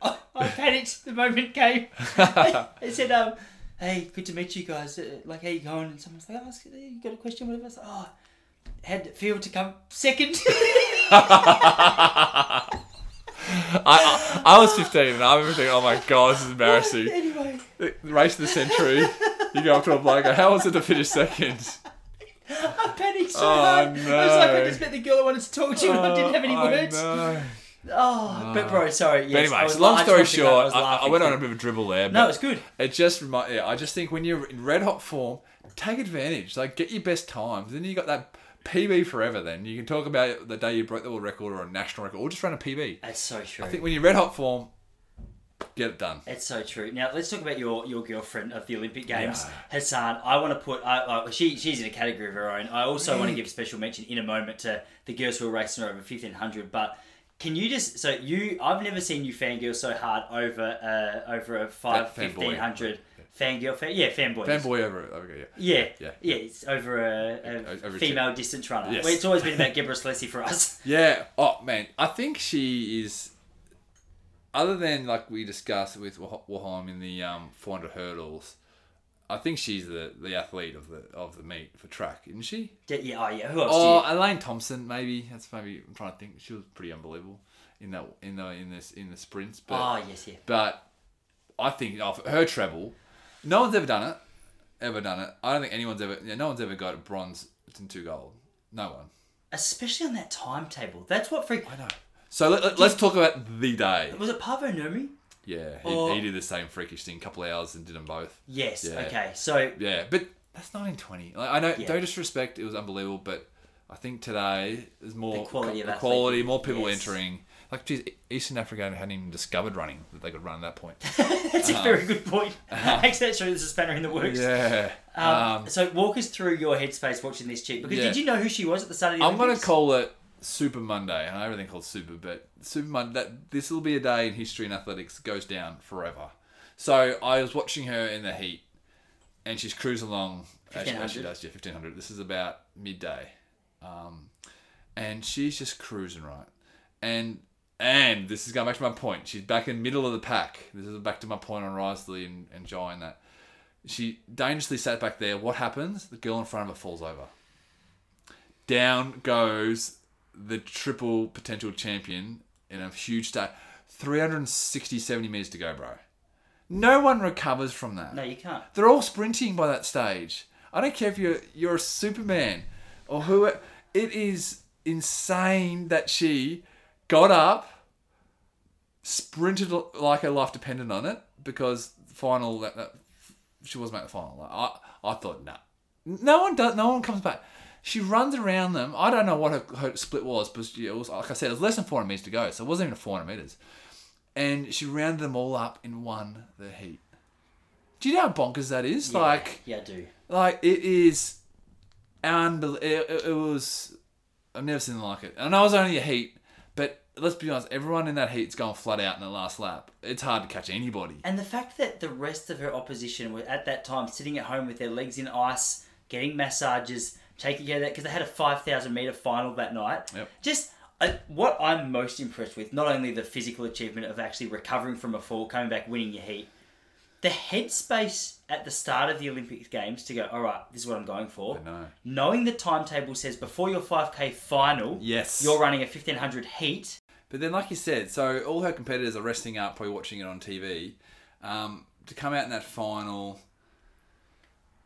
I, I panicked the moment came. I said, um, hey, good to meet you guys. Uh, like, how you going? And someone's like, oh, you got a question? Whatever. I said, oh, had the field to come second. I, I I was fifteen and I remember thinking, oh my God, this is embarrassing. Anyway. Race of the century. You go up to a bloke, how was it to finish second? I panicked so oh, hard. No. I was like, I just met the girl I wanted to talk to and oh, I didn't have any words. No. Oh, but bro, sorry. Yes, but anyway, long story short, I, I, I went on a bit of a dribble there. But no, it's good. It just remind, yeah, I just think when you're in red hot form, take advantage. Like, get your best times. Then you got that P B forever. Then you can talk about the day you broke the world record or a national record, or just run a P B. That's so true. I think when you're red hot form, get it done. It's so true. Now let's talk about your, your girlfriend of the Olympic Games, yeah. Hassan. I want to put. I, I, she she's in a category of her own. I also really? want to give special mention in a moment to the girls who are racing over fifteen hundred, but. Can you just so you? I've never seen you fangirl so hard over uh, over a five fifteen hundred fangirl. Fan, yeah, fanboy. Fanboy over okay, yeah. Yeah, yeah, yeah. It's over a, a over female two. distance runner. Yes. Well, it's always been about Gebrselassie for us. Yeah. Oh man, I think she is. Other than like we discussed with Waheim in the um, four hundred hurdles. I think she's the, the athlete of the of the meet for track, isn't she? Yeah, yeah, oh yeah. Who else? Oh, do you... Elaine Thompson, maybe. That's maybe. I'm trying to think. She was pretty unbelievable in that in the in this in the sprints. But, oh yes, yeah. But I think oh, her treble. No one's ever done it. Ever done it? I don't think anyone's ever. Yeah, no one's ever got a bronze into gold. No one. Especially on that timetable. That's what freak. I know. So let, let, let's talk about the day. Was it Paavo Nurmi? Yeah, he, or, he did the same freakish thing, a couple of hours and did them both. Yes, yeah. Okay, so... Yeah, but that's nineteen twenty. Like, I know, yeah. No disrespect, it was unbelievable, but I think today there's more... The quality co- of the quality, more people yes. entering. Like, geez, Eastern Africa hadn't even discovered running, that they could run at that point. That's um, a very good point. Um, Actually, that shows there's a spanner in the works. Yeah. Um, um, so walk us through your headspace watching this chick, because yeah. did you know who she was at the start of the Olympics? I'm going to call it... Super Monday, and I know everything called Super, but Super Monday, that, this will be a day in history in athletics that goes down forever. So I was watching her in the heat, and she's cruising along, as she, as she does, yeah, fifteen hundred. This is about midday. Um, and she's just cruising, right? And and this is going back to my point. She's back in the middle of the pack. This is back to my point on Risley and, and Jai and that. She dangerously sat back there. What happens? The girl in front of her falls over. Down goes... the triple potential champion in a huge start. three sixty, seventy metres to go, bro. No one recovers from that. No, you can't. They're all sprinting by that stage. I don't care if you're you're a Superman or who... It is insane that she got up, sprinted like her life depended on it, because the final... That, that, she wasn't at the final. I, I thought, nah, No one does. No one comes back. She runs around them. I don't know what her, her split was, but it was, like I said, it was less than four hundred metres to go, so it wasn't even four hundred metres. And she rounded them all up and won the heat. Do you know how bonkers that is? Yeah, like, yeah, I do. Like, it is unbelievable. It, it, it was... I've never seen them like it. I know it was only a heat, but let's be honest, everyone in that heat's gone flat out in the last lap. It's hard to catch anybody. And the fact that the rest of her opposition were, at that time, sitting at home with their legs in ice, getting massages... Taking care of that, because they had a five thousand metre final that night. Yep. Just uh, what I'm most impressed with, not only the physical achievement of actually recovering from a fall, coming back, winning your heat, the headspace at the start of the Olympic Games to go, all right, this is what I'm going for. I know. Knowing the timetable says before your five K final, yes, you're running a fifteen hundred heat. But then, like you said, so all her competitors are resting up, probably watching it on T V. Um, to come out in that final...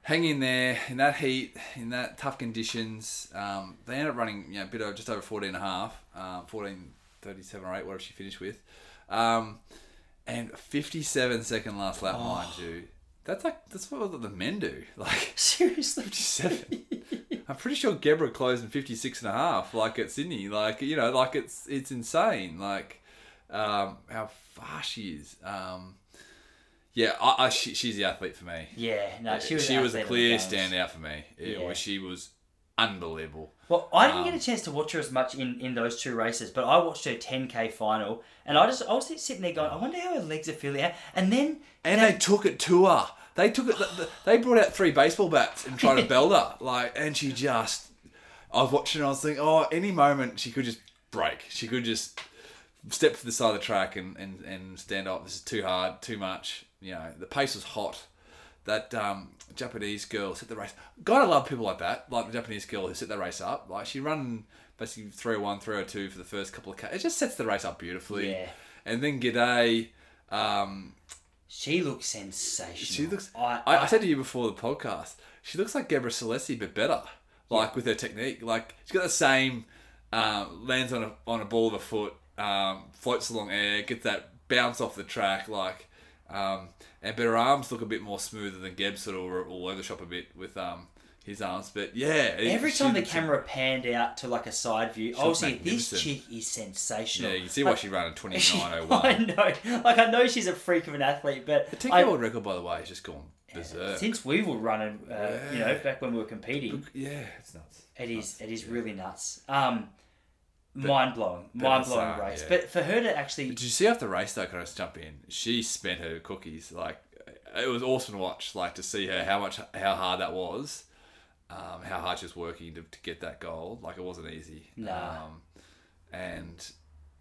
Hang in there, in that heat, in that tough conditions. Um, they ended up running, you know, a bit over, just over fourteen and a half, uh, fourteen thirty-seven or eight, whatever she finished with. Um, and fifty-seven second last lap, oh. mind you. That's like, that's what the men do. Like, seriously? fifty-seven. I'm pretty sure Gebra closed in fifty-six and a half, like at Sydney. Like, you know, like it's, it's insane. Like, um, how far she is. Um, Yeah, I, I, she, she's the athlete for me. Yeah, no, she was She was a clear standout for me. It, yeah. She was unbelievable. Well, I didn't um, get a chance to watch her as much in, in those two races, but I watched her ten K final, and I just I was sitting there going, I wonder how her legs are feeling out. And then... And that, they took it to her. They took it... They brought out three baseball bats and tried to belt her. Like, and she just... I was watching and I was thinking, oh, any moment she could just break. She could just step to the side of the track and, and, and stand up. This is too hard, too much. You know, the pace was hot. That um, Japanese girl set the race. Gotta love people like that, like the Japanese girl who set the race up. Like, she ran basically three oh one, three oh two for the first couple of... K- it just sets the race up beautifully. Yeah. And then G'day... Um, she looks sensational. She looks... I, I, I said to you before the podcast, she looks like Gebrselassie, but better. Like, yeah. With her technique. Like, she's got the same... Uh, lands on a, on a ball of a foot, um, floats along air, gets that bounce off the track, like... Um, and but her arms look a bit more smoother than Geb's, sort of all over the shop a bit with um his arms. But yeah, every time the camera panned out to like a side view, I was like, this chick is sensational. Yeah, you can see why she ran a twenty-nine oh one. I know, like I know she's a freak of an athlete, but the ten-year world record, by the way, has just gone berserk. Since we were running, uh, yeah. you know, back when we were competing, yeah, it's nuts. It is, it is really nuts. Um. Mind blowing, mind blowing race. Yeah. But for her to actually, did you see after the race though? Can I just jump in? She spent her cookies. Like, it was awesome to watch. Like, to see her how much, how hard that was, um, how hard she was working to, to get that gold. Like, it wasn't easy. Nah. Um, and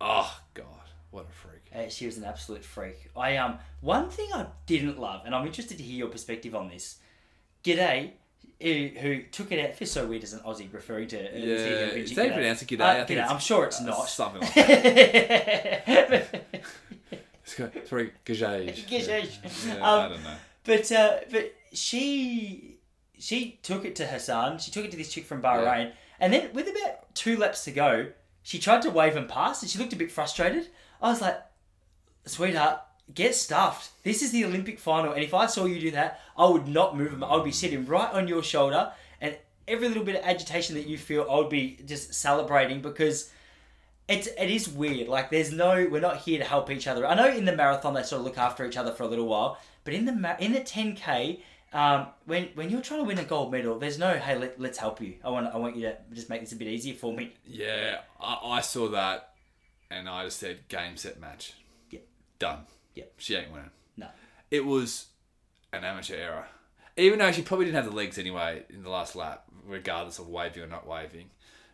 oh god, what a freak! Uh, she was an absolute freak. I um one thing I didn't love, and I'm interested to hear your perspective on this. G'day. Who, who took it out? It feels so weird as an Aussie referring to. Uh, yeah, is that pronounced G'day? Uh, I think G'day. I'm sure it's uh, not something like that. Sorry, G'day. G'day. Yeah, um, I don't know. But uh, but she she took it to her son. She took it to this chick from Bahrain, yeah. And then with about two laps to go, she tried to wave and pass, and she looked a bit frustrated. I was like, sweetheart. Get stuffed. This is the Olympic final, and if I saw you do that, I would not move them. I would be sitting right on your shoulder, and every little bit of agitation that you feel, I would be just celebrating, because it's, it is weird. Like, there's no... We're not here to help each other. I know in the marathon, they sort of look after each other for a little while, but in the in the ten K, um, when when you're trying to win a gold medal, there's no, hey, let, let's help you. I want I want you to just make this a bit easier for me. Yeah, I, I saw that, and I just said, game, set, match. Yeah. Done. Yep. She ain't winning. No. It was an amateur error. Even though she probably didn't have the legs anyway in the last lap, regardless of waving or not waving.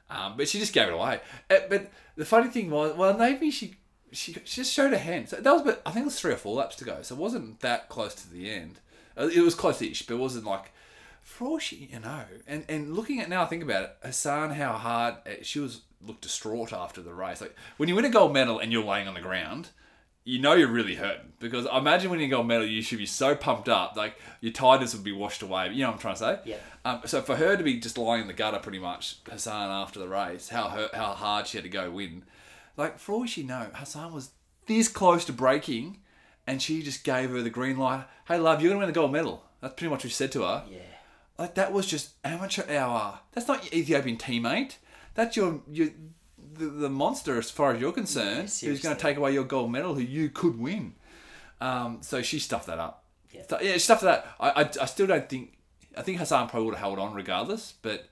Um, but she just gave it away. It, but the funny thing was, well, maybe she she, she just showed her hand. So that was, but I think it was three or four laps to go. So it wasn't that close to the end. It was close-ish, but it wasn't like, for all she, you know. And, and looking at now, I think about it, Hassan, how hard, she was looked distraught after the race. Like, when you win a gold medal and you're laying on the ground, you know you're really hurting, because I imagine winning a gold medal, you should be so pumped up, like your tiredness would be washed away. You know what I'm trying to say? Yeah. Um, so for her to be just lying in the gutter, pretty much, Hassan after the race, how her, how hard she had to go win, like for all she know, Hassan was this close to breaking, and she just gave her the green light. Hey, love, you're gonna win the gold medal. That's pretty much what she said to her. Yeah. Like, that was just amateur hour. That's not your Ethiopian teammate. That's your your the, the monster, as far as you're concerned, yeah, who's going to take away your gold medal, who you could win. Um, so she stuffed that up. Yeah, so, yeah, she stuffed that. I, I I still don't think. I think Hassan probably would have held on regardless, but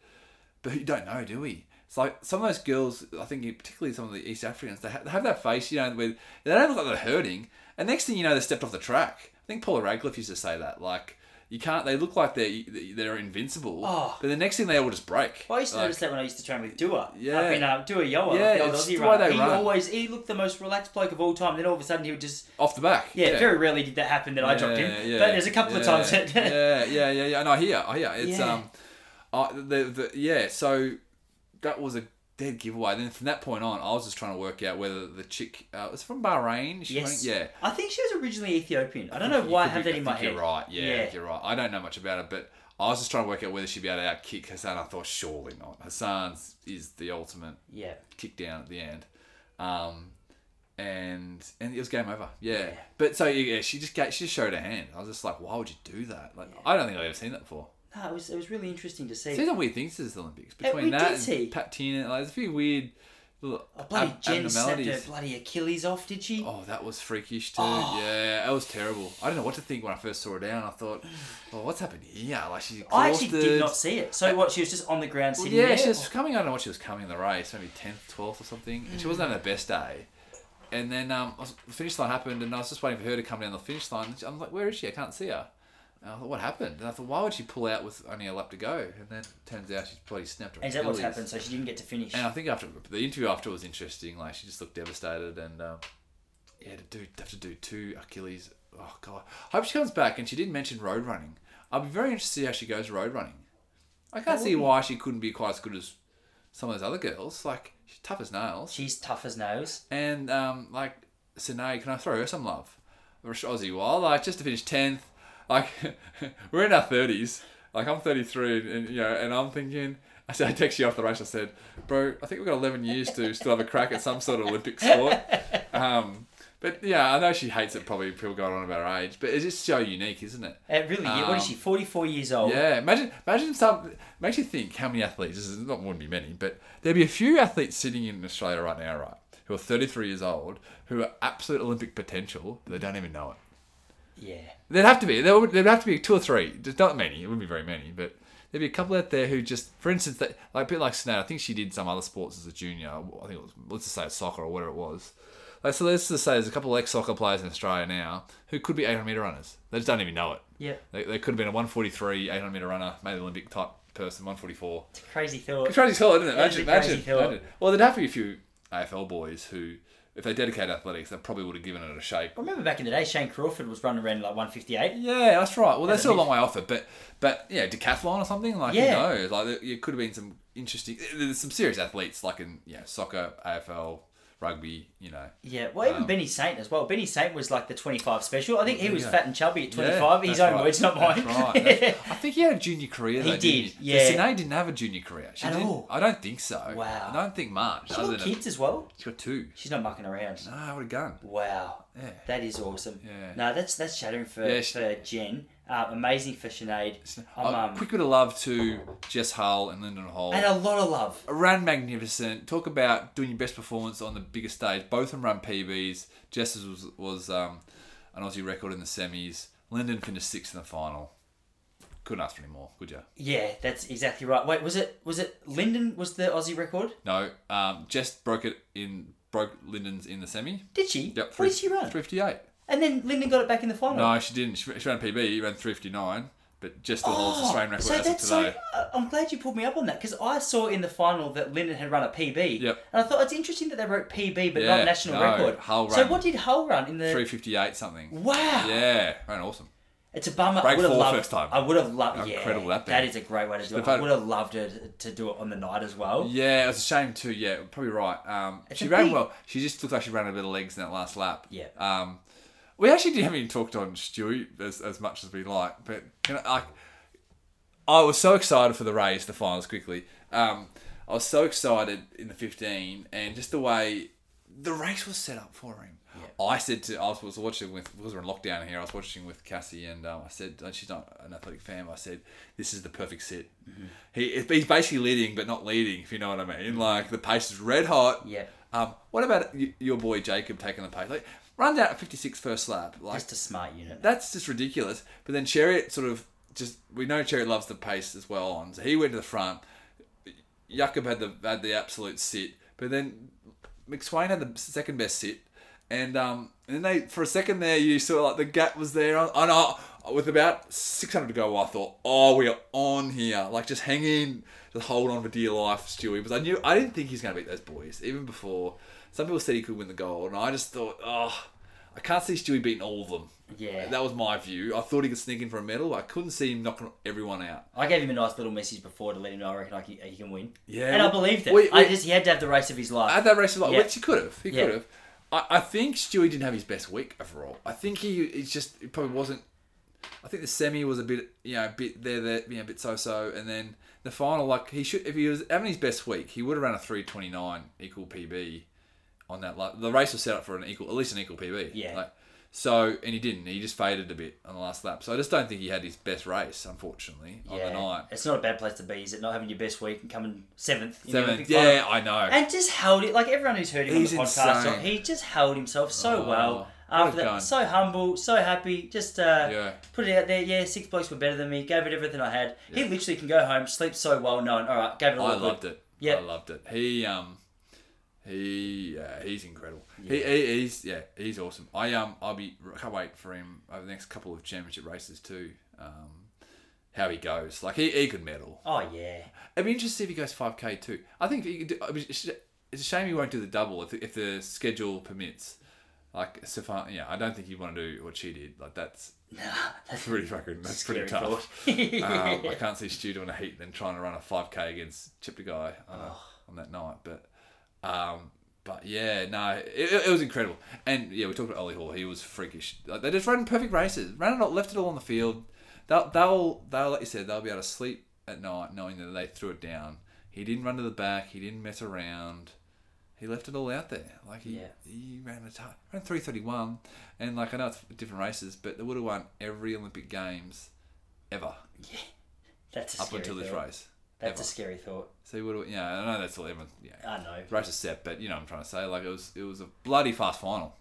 but you don't know, do we? It's like some of those girls. I think particularly some of the East Africans. They have, they have that face, you know, where they don't look like they're hurting. And next thing you know, they stepped off the track. I think Paula Radcliffe used to say that, like. You can't. They look like they're they're invincible. Oh. But the next thing they all just break. Well, I used to like, notice that when I used to train with Dua. Yeah. Up in uh, Dua Yoa. Yeah. The old Aussie runner. He run. always he looked the most relaxed bloke of all time. Then all of a sudden he would just off the back. Yeah. yeah. Very rarely did that happen that yeah, I dropped him. Yeah, but there's a couple yeah, of times. That yeah. Yeah. Yeah. Yeah. And I hear. I hear. It's yeah. um, I the the yeah. So that was a dead giveaway. Then from that point on, I was just trying to work out whether the chick uh, was from Bahrain. She yes. Went, yeah. I think she was originally Ethiopian. I don't know why I have be, that in I my head. You're right. Yeah, yeah. You're right. I don't know much about it, but I was just trying to work out whether she'd be able to outkick Hassan. I thought surely not. Hassan's is the ultimate. Yeah. Kick down at the end, um, and and it was game over. Yeah. yeah. But so yeah, she just got, she just showed her hand. I was just like, why would you do that? Like, yeah. I don't think I've ever seen that before. No, it was it was really interesting to see. See some weird things this Olympics between we that and Pat Tiernan. Like, there's a few weird little oh, bloody ab- Jen snapped her bloody Achilles off, did she? Oh, that was freakish too. Oh. Yeah, that was terrible. I don't know what to think when I first saw her down. I thought, well, what's happened here? Like she's exhausted. I actually did not see it. So what? She was just on the ground sitting well, yeah, there. Yeah, she was coming. I don't know what she was coming in the race. Maybe tenth, twelfth, or something. And mm. she wasn't having her best day. And then um, the finish line happened, and I was just waiting for her to come down the finish line. I'm like, where is she? I can't see her. And I thought, what happened? And I thought, why would she pull out with only a lap to go? And then it turns out she's bloody snapped her Achilles. Is that what's happened? So she didn't get to finish. And I think after the interview after was interesting. Like she just looked devastated, and um, yeah, to do have to do two Achilles. Oh god, I hope she comes back. And she did mention road running. I'll be very interested to see how she goes road running. I can't that see why be... she couldn't be quite as good as some of those other girls. Like she's tough as nails. She's tough as nails. And um, like Sinead, can I throw her some love? Aussie Wild, like just to finish tenth. Like, we're in our thirties. Like, I'm thirty-three, and, you know, and I'm thinking... I said, I text you after the race. I said, bro, I think we've got eleven years to still have a crack at some sort of Olympic sport. Um, but, yeah, I know she hates it probably. People going on about her age. But it's just so unique, isn't it? It really um, What is she, forty-four years old? Yeah. Imagine imagine some... Makes you think how many athletes... This is not wouldn't be many, but there'd be a few athletes sitting in Australia right now, right, who are thirty-three years old, who are absolute Olympic potential, but they don't even know it. Yeah, there'd have to be there would there'd have to be two or three. There's not many. It wouldn't be very many, but there'd be a couple out there who just, for instance, that like a bit like Sinead. I think she did some other sports as a junior. I think it was, let's just say soccer or whatever it was. Like so, let's just say there's a couple of ex-soccer players in Australia now who could be eight hundred meter runners. They just don't even know it. Yeah, they, they could have been a one forty-three eight hundred meter runner, maybe Olympic type person, one forty-four. It's a crazy thought. It's a crazy thought, isn't it? Imagine, yeah, imagine, imagine. Well, there'd have to be a few A F L boys who. If they dedicate athletics, they probably would have given it a shake. I remember back in the day, Shane Crawford was running around like one fifty-eight. Yeah, that's right. Well, that's still a long way off it, but but yeah, decathlon or something like yeah. you know, like it could have been some interesting. There's some serious athletes like in yeah soccer, A F L, rugby, you know. Yeah, well, even um, Benny Saint as well. Benny Saint was like the twenty-five special. I think he was yeah. fat and chubby at twenty-five. Yeah, his own right. words, not mine. That's right. That's, I think he had a junior career. He though, did. Didn't he? Yeah. But Sinead didn't have a junior career. She at didn't, all. I don't think so. Wow. I don't think much. She's got kids a, as well. She's got two. She's not mucking around. No, what a gun. Wow. Yeah. That is awesome. Yeah. No, that's that's shattering for yeah, she, for Jen. Uh, amazing for Sinead. Um, um, quick bit of love to Jess Hull and Linden Hall. And a lot of love. Ran magnificent. Talk about doing your best performance on the biggest stage. Both of them run P Bs. Jess's was, was um, an Aussie record in the semis. Linden finished sixth in the final. Couldn't ask for any more, could you? Yeah, that's exactly right. Wait, was it was it Linden was the Aussie record? No. Um, Jess broke it in broke Linden's in the semi. Did she? Yep. Three, what did she run? three fifty-eight. And then Linden got it back in the final. No, she didn't. She, she ran P B. She ran three fifty-nine, but just the oh, whole Australian record so as of today. So, I'm glad you pulled me up on that because I saw in the final that Linden had run a P B. Yep. And I thought it's interesting that they wrote P B but yeah, not national no, record. Hull ran. So what did Hull run in the three fifty-eight something? Wow. Yeah, ran awesome. It's a bummer. Break I would have loved, first time. I would have loved. How yeah, incredible that thing. That is a great way to do it. I would have loved it to do it on the night as well. Yeah, it was a shame too. Yeah, probably right. Um, she ran big... well. She just looked like she ran a bit of legs in that last lap. Yeah. Um, we actually didn't have even talked on Stewie as as much as we like, but you know, I I was so excited for the race, the finals. Quickly, um, I was so excited in the fifteen, and just the way the race was set up for him. Yeah. I said to I was, was watching with because we're in lockdown here. I was watching with Cassie, and um, I said she's not an athletic fan. But I said this is the perfect sit. Mm-hmm. He he's basically leading, but not leading. If you know what I mean, like the pace is red hot. Yeah. Um. What about your boy Jacob taking the pace? Like runs out at fifty-six first lap. Like, just a smart unit. That's just ridiculous. But then Chariot sort of just we know Chariot loves the pace as well. On so he went to the front. Jakob had the had the absolute sit, but then McSweyn had the second best sit. And um, and then they for a second there, you saw like the gap was there. On, on, on with about six hundred to go, I thought, oh, we are on here. Like just hang in, just hold on for dear life, Stewie. Because I knew I didn't think he's going to beat those boys even before. Some people said he could win the gold, and I just thought, oh, I can't see Stewie beating all of them. Yeah, that was my view. I thought he could sneak in for a medal. I couldn't see him knocking everyone out. I gave him a nice little message before to let him know I reckon I can, he can win. Yeah, and I believed it. We, we, I just he had to have the race of his life. Had that race of his life, yeah. Which he could have. He yeah. could have. I think Stewie didn't have his best week overall. I think he it's just it probably wasn't. I think the semi was a bit you know a bit there there you know a bit so so, and then the final like he should if he was having his best week he would have run a three twenty nine equal P B on that. Like, the race was set up for an equal at least an equal P B. Yeah. Like, so and he didn't. He just faded a bit on the last lap. So I just don't think he had his best race, unfortunately, yeah. on the night. It's not a bad place to be, is it? Not having your best week and coming seventh. In seventh, the yeah, I know. And just held it like everyone who's heard him He's on the podcast. Insane. He just held himself so oh, well after that. Gun. So humble, so happy. Just uh, yeah. put it out there. Yeah, six blokes were better than me. Gave it everything I had. Yeah. He literally can go home, sleep so well, knowing all right, gave it all. I loved good. it. Yeah, I loved it. He um. He uh, he's incredible. Yeah. He, he he's yeah he's awesome. I um I'll be I can't wait for him over the next couple of championship races too. Um, how he goes like he, he could medal. Oh yeah. I'd be interested to see if he goes five K too. I think he could do, I mean, it's a shame he won't do the double if the, if the schedule permits. Like Sifan, yeah, I don't think he'd want to do what she did. Like that's nah, that's pretty fucking that's pretty tough. um, I can't see Stu doing a heat and then trying to run a five K against Chipper guy on, oh. a, on that night, but. Um, but yeah, no, it, it was incredible. And yeah, we talked about Ollie Hoare. He was freakish. Like, they just ran perfect races. Ran it all, left it all on the field. They'll, they'll, they'll, like you said, they'll be able to sleep at night knowing that they threw it down. He didn't run to the back. He didn't mess around. He left it all out there. Like he, yeah. he ran a time, ran three thirty one, and like I know it's different races, but they would have won every Olympic Games ever. Yeah, that's a up until this thought. race. That's ever. a scary thought. So you would, yeah, I know that's all everyone. Yeah, I know. The race is set, but you know what I'm trying to say. Like it was, it was a bloody fast final.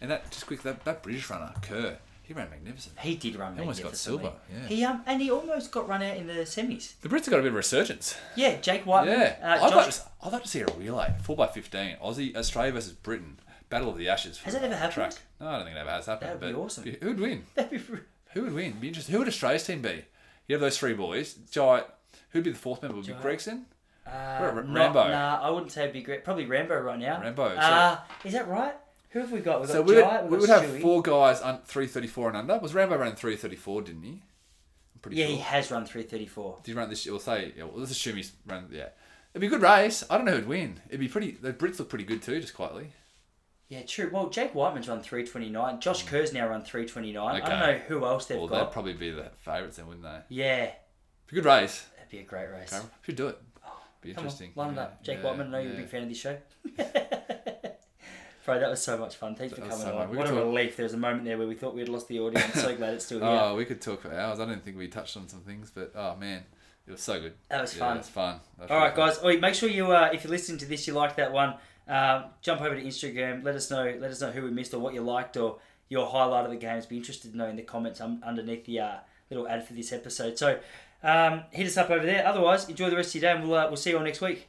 And that just quick that, that British runner Kerr, he ran magnificent. He did run. He almost got silver. Yeah. He um and he almost got run out in the semis. The Brits have got a bit of a resurgence. Yeah, Jake Whiteman. Yeah, uh, I'd, Josh... like to, I'd like to see a relay four by fifteen Aussie Australia versus Britain Battle of the Ashes. Has that ever happened? Track. No, I don't think it ever has happened. That'd be awesome. Who would win? That'd be. Who would win? Be interesting. Who would Australia's team be? You have those three boys. Jai. Who'd be the fourth member? Would it be Gregson? Uh, Rambo. Not, nah, I wouldn't say it'd be Gregson. Probably Rambo right now. Rambo. So uh, is that right? Who have we got? We've got so we, Jai, would, we would have Stewie. Four guys un- three thirty-four and under. Was Rambo running three thirty-four, didn't he? I'm pretty yeah, sure. Yeah, he has run three thirty-four. Did he run this? We'll say, yeah, well, let's assume he's run, yeah. It'd be a good race. I don't know who'd win. It'd be pretty, the Brits look pretty good too, just quietly. Yeah, true. Well, Jake Whiteman's run three twenty-nine. Josh mm. Kerr's now run three twenty-nine. Okay. I don't know who else they've well, got. Well, they'd probably be the favourites then, wouldn't they? Yeah. Be a good race. That'd be a great race. Okay. Should do it. Be Come interesting. On, line yeah. up, Jake yeah, Whiteman. I know yeah. you're a big fan of this show. Bro, that was so much fun. Thanks that for coming so on. What a talk... relief! There was a moment there where we thought we'd lost the audience. I'm so glad it's still here. Oh, we could talk for hours. I didn't think we touched on some things, but oh man, it was so good. That was yeah, fun. It was fun. That was All right, fun. guys. Wait, make sure you uh, if you're listening to this, you liked that one. Um, jump over to Instagram. Let us know. Let us know who we missed or what you liked or your highlight of the games. Be interested to know in the comments um, underneath the. Uh, little ad for this episode. So um, hit us up over there. Otherwise, enjoy the rest of your day and we'll, uh, we'll see you all next week.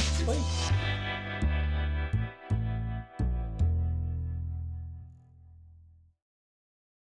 Sweet.